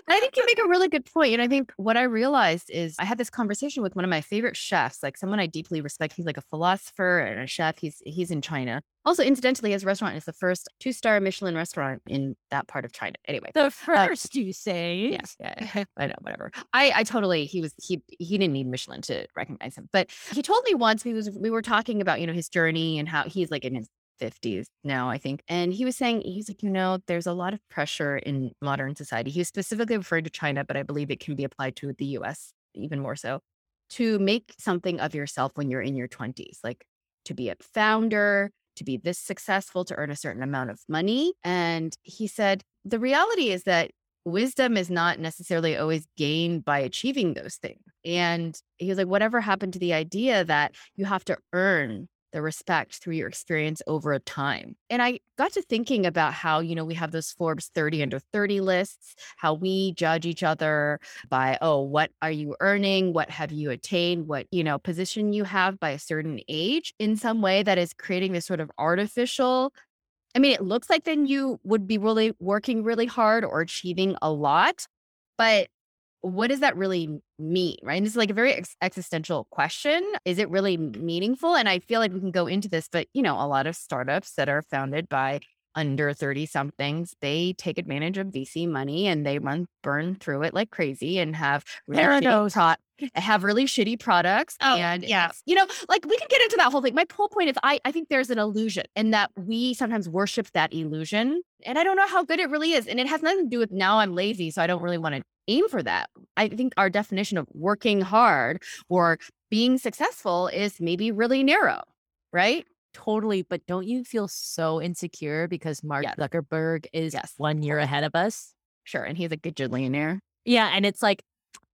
I think you make a really good point. And I think what I realized is I had this conversation with one of my favorite chefs, like someone I deeply respect. He's like a philosopher and a chef. He's in China. Also, incidentally, his restaurant is the first 2-star Michelin restaurant in that part of China. Anyway. The first, you say? Yeah. I know, whatever. He didn't need Michelin to recognize him. But he told me once, we were talking about, you know, his journey and how he's like in his 50s now, I think. And he was saying, he's like, you know, there's a lot of pressure in modern society. He was specifically referring to China, but I believe it can be applied to the US even more so, to make something of yourself when you're in your 20s, like to be a founder, to be this successful, to earn a certain amount of money. And he said, the reality is that wisdom is not necessarily always gained by achieving those things. And he was like, whatever happened to the idea that you have to earn the respect through your experience over time. And I got to thinking about how, you know, we have those Forbes 30 under 30 lists, how we judge each other by, what are you earning? What have you attained? What, you know, position you have by a certain age in some way that is creating this sort of artificial. I mean, it looks like then you would be really working really hard or achieving a lot, but what does that really mean, right? And it's like a very existential question. Is it really meaningful? And I feel like we can go into this, but you know, a lot of startups that are founded by under 30 somethings, they take advantage of VC money and they burn through it like crazy and have really shitty products. Oh, and yeah. You know, like we can get into that whole thing. My whole point is I think there's an illusion and that we sometimes worship that illusion. And I don't know how good it really is. And it has nothing to do with now I'm lazy, so I don't really want to aim for that. I think our definition of working hard or being successful is maybe really narrow, right? Totally. But don't you feel so insecure because Mark Zuckerberg is 1 year ahead of us? Sure. And he's a gajillionaire. Yeah. And it's like,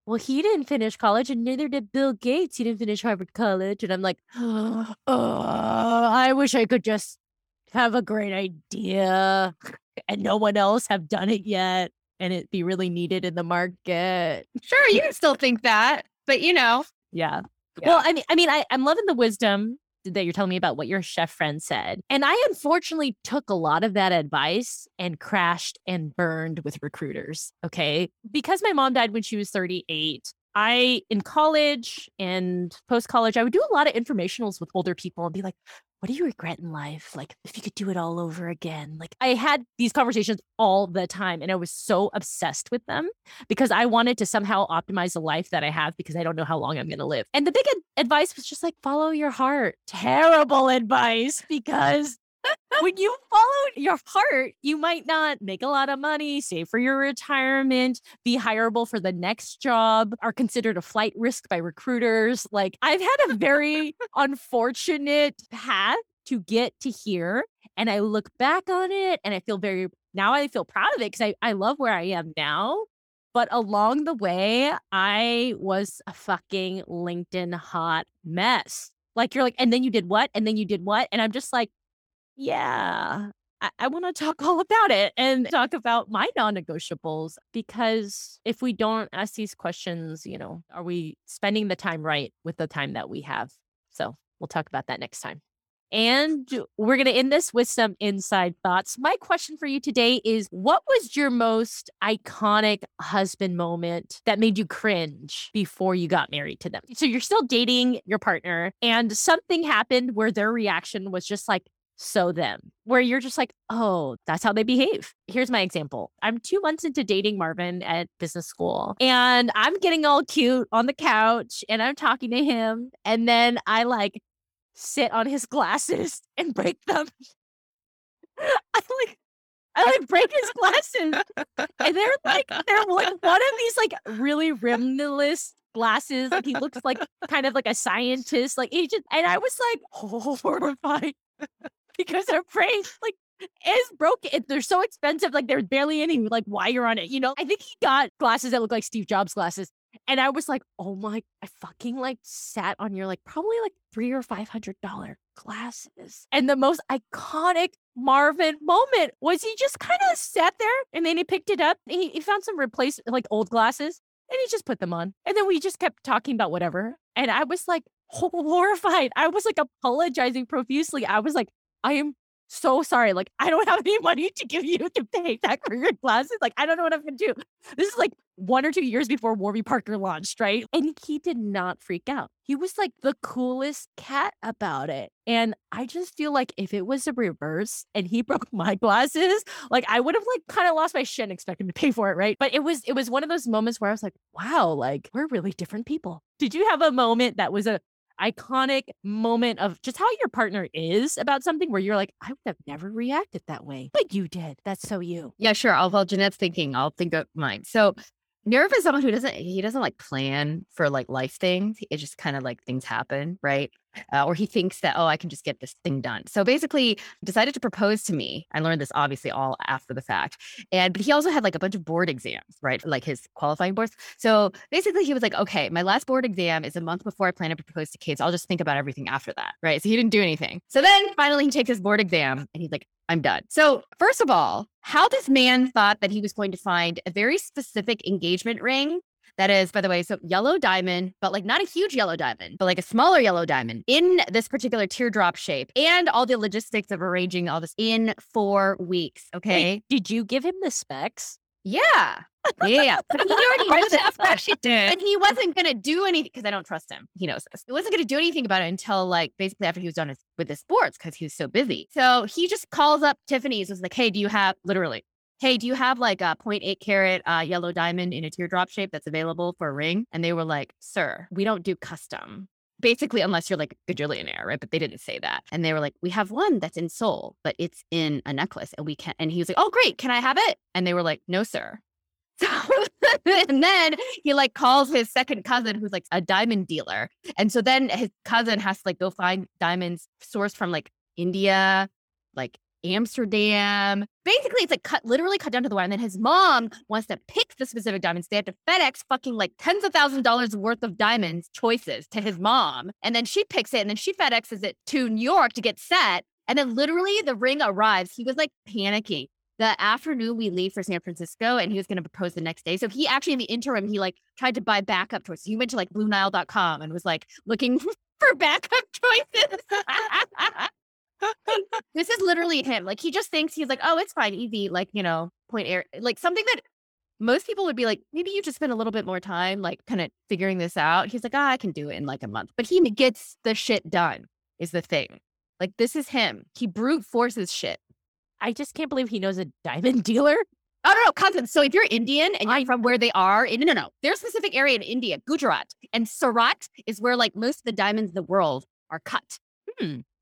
well, he didn't finish college and neither did Bill Gates. He didn't finish Harvard College. And I'm like, I wish I could just have a great idea and no one else have done it yet. And it'd be really needed in the market. Sure, you can still think that, but you know. Yeah. Well, I'm loving the wisdom that you're telling me about what your chef friend said. And I unfortunately took a lot of that advice and crashed and burned with recruiters, okay? Because my mom died when she was 38, in college and post-college, I would do a lot of informationals with older people and be like, what do you regret in life? Like, if you could do it all over again. Like, I had these conversations all the time and I was so obsessed with them because I wanted to somehow optimize the life that I have because I don't know how long I'm going to live. And the big advice was just like, follow your heart. Terrible advice because when you follow your heart, you might not make a lot of money, save for your retirement, be hireable for the next job, are considered a flight risk by recruiters. Like I've had a very unfortunate path to get to here. And I look back on it and I feel proud of it because I love where I am now. But along the way, I was a fucking LinkedIn hot mess. Like you're like, and then you did what? And then you did what? And I'm just like, yeah, I want to talk all about it and talk about my non-negotiables, because if we don't ask these questions, you know, are we spending the time right with the time that we have? So we'll talk about that next time. And we're going to end this with some inside thoughts. My question for you today is, what was your most iconic husband moment that made you cringe before you got married to them? So you're still dating your partner and something happened where their reaction was just like, so them, where you're just like, oh, that's how they behave. Here's my example. I'm 2 months into dating Marvin at business school and I'm getting all cute on the couch and I'm talking to him. And then I like sit on his glasses and break them. I break his glasses and they're like one of these like really rimless glasses. Like he looks like kind of like a scientist, like agent. And I was like horrified. Because their brains like is broken. They're so expensive. Like there's barely any like wire on it. You know, I think he got glasses that look like Steve Jobs glasses. And I was like, oh my, I fucking like sat on your like probably like $300 or $500 glasses. And the most iconic Marvin moment was he just kind of sat there and then he picked it up. And he found some replacement, like old glasses, and he just put them on. And then we just kept talking about whatever. And I was like horrified. I was like apologizing profusely. I was like, I am so sorry. Like, I don't have any money to give you to pay back for your glasses. Like, I don't know what I'm going to do. This is like 1 or 2 years before Warby Parker launched, right? And he did not freak out. He was like the coolest cat about it. And I just feel like if it was a reverse and he broke my glasses, like I would have like kind of lost my shit and expected him to pay for it, right? But it was one of those moments where I was like, wow, like we're really different people. Did you have a moment that was a iconic moment of just how your partner is about something where you're like, I would have never reacted that way, but you did. That's so you. Yeah, sure. While Jeanette's thinking, I'll think of mine. So Nirav is someone who doesn't like plan for like life things. It's just kind of like things happen, right? Or he thinks that, oh, I can just get this thing done. So basically decided to propose to me. I learned this obviously all after the fact. But he also had like a bunch of board exams, right? Like his qualifying boards. So basically he was like, okay, my last board exam is a month before I plan to propose to kids. I'll just think about everything after that, right? So he didn't do anything. So then finally he takes his board exam and he's like, I'm done. So first of all, how this man thought that he was going to find a very specific engagement ring. That is, by the way, so yellow diamond, but like not a huge yellow diamond, but like a smaller yellow diamond in this particular teardrop shape, and all the logistics of arranging all this in 4 weeks. Okay. Wait, did you give him the specs? Yeah. Yeah. But he already knew that. She did. And he wasn't going to do anything because I don't trust him. He knows this. He wasn't going to do anything about it until like basically after he was done with his sports because he was so busy. So he just calls up Tiffany's and was like, hey, do you have like a 0.8 carat yellow diamond in a teardrop shape that's available for a ring? And they were like, sir, we don't do custom. Basically, unless you're like a gajillionaire, right? But they didn't say that. And they were like, we have one that's in Seoul, but it's in a necklace and we can't. And he was like, oh, great. Can I have it? And they were like, no, sir. So, and then he like calls his second cousin who's like a diamond dealer. And so then his cousin has to like go find diamonds sourced from like India, like Amsterdam. Basically, it's like literally cut down to the wire. And then his mom wants to pick the specific diamonds. They had to FedEx fucking like tens of thousands of dollars worth of diamonds choices to his mom. And then she picks it and then she FedExes it to New York to get set. And then literally the ring arrives. He was like panicking. The afternoon we leave for San Francisco and he was going to propose the next day. So he actually in the interim, he like tried to buy backup choices. He went to like BlueNile.com and was like looking for backup choices. This is literally him. Like, he just thinks he's like, oh, it's fine, easy, like, you know, point air, like something that most people would be like, maybe you just spend a little bit more time, like kind of figuring this out. He's like, I can do it in like a month, but he gets the shit done is the thing. Like, this is him. He brute forces shit. I just can't believe he knows a diamond dealer. Oh, no, cousins. So if you're Indian and you're from where they are, no. There's a specific area in India, Gujarat, and Surat is where like most of the diamonds in the world are cut.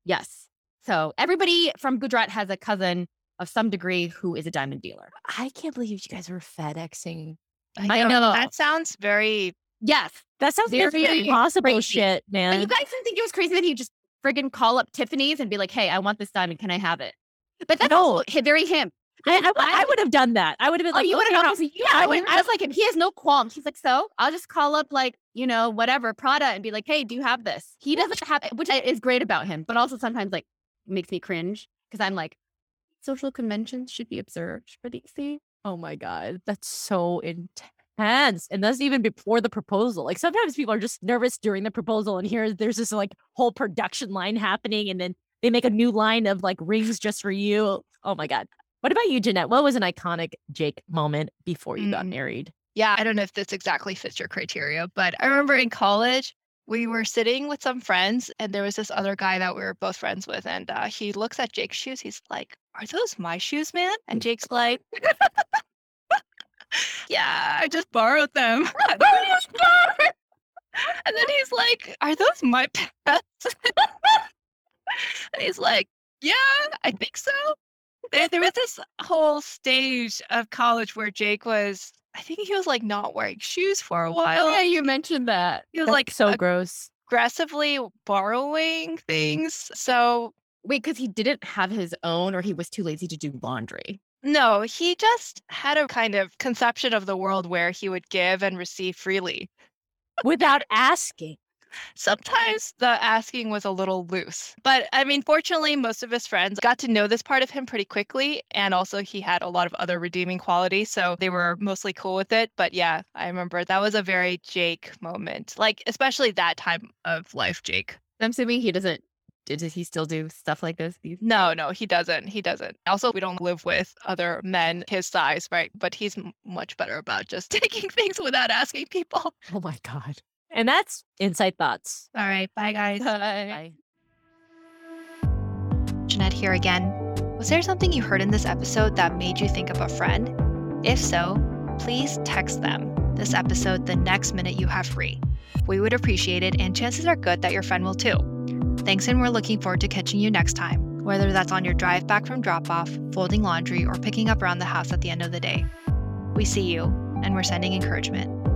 Yes. So everybody from Gujarat has a cousin of some degree who is a diamond dealer. I can't believe you guys were FedExing. I know. That sounds very... Yes. That sounds very impossible crazy. Shit, man. And you guys didn't think it was crazy that he just friggin' call up Tiffany's and be like, hey, I want this diamond. Can I have it? But that's very him. I would have done that. I would have been like, oh, you would have known. Yeah, I was like him. He has no qualms. He's like, so I'll just call up like, you know, whatever, Prada and be like, hey, do you have this? He doesn't have it, which is great about him. But also sometimes like, makes me cringe because I'm like, social conventions should be observed for these things. Oh my God, that's so intense. And that's even before the proposal. Like sometimes people are just nervous during the proposal and here there's this like whole production line happening and then they make a new line of like rings just for you. Oh my God. What about you, Jeanette? What was an iconic Jake moment before you got married? Yeah, I don't know if this exactly fits your criteria, but I remember in college, we were sitting with some friends and there was this other guy that we were both friends with. And he looks at Jake's shoes. He's like, are those my shoes, man? And Jake's like, yeah, I just borrowed them. And then he's like, are those my pants? And he's like, yeah, I think so. There was this whole stage of college where Jake was, I think he was like not wearing shoes for a while. Yeah, you mentioned that. He was like so gross. Aggressively borrowing things. So wait, because he didn't have his own or he was too lazy to do laundry. No, he just had a kind of conception of the world where he would give and receive freely. Without asking. Sometimes the asking was a little loose. But I mean, fortunately, most of his friends got to know this part of him pretty quickly. And also he had a lot of other redeeming qualities. So they were mostly cool with it. But yeah, I remember that was a very Jake moment, like especially that time of life, Jake. I'm assuming he doesn't. Does he still do stuff like this? No, he doesn't. He doesn't. Also, we don't live with other men his size, right? But he's much better about just taking things without asking people. Oh my God. And that's Inside Thoughts. All right. Bye, guys. Bye. Jeanette here again. Was there something you heard in this episode that made you think of a friend? If so, please text them this episode the next minute you have free. We would appreciate it, and chances are good that your friend will too. Thanks, and we're looking forward to catching you next time, whether that's on your drive back from drop-off, folding laundry, or picking up around the house at the end of the day. We see you, and we're sending encouragement.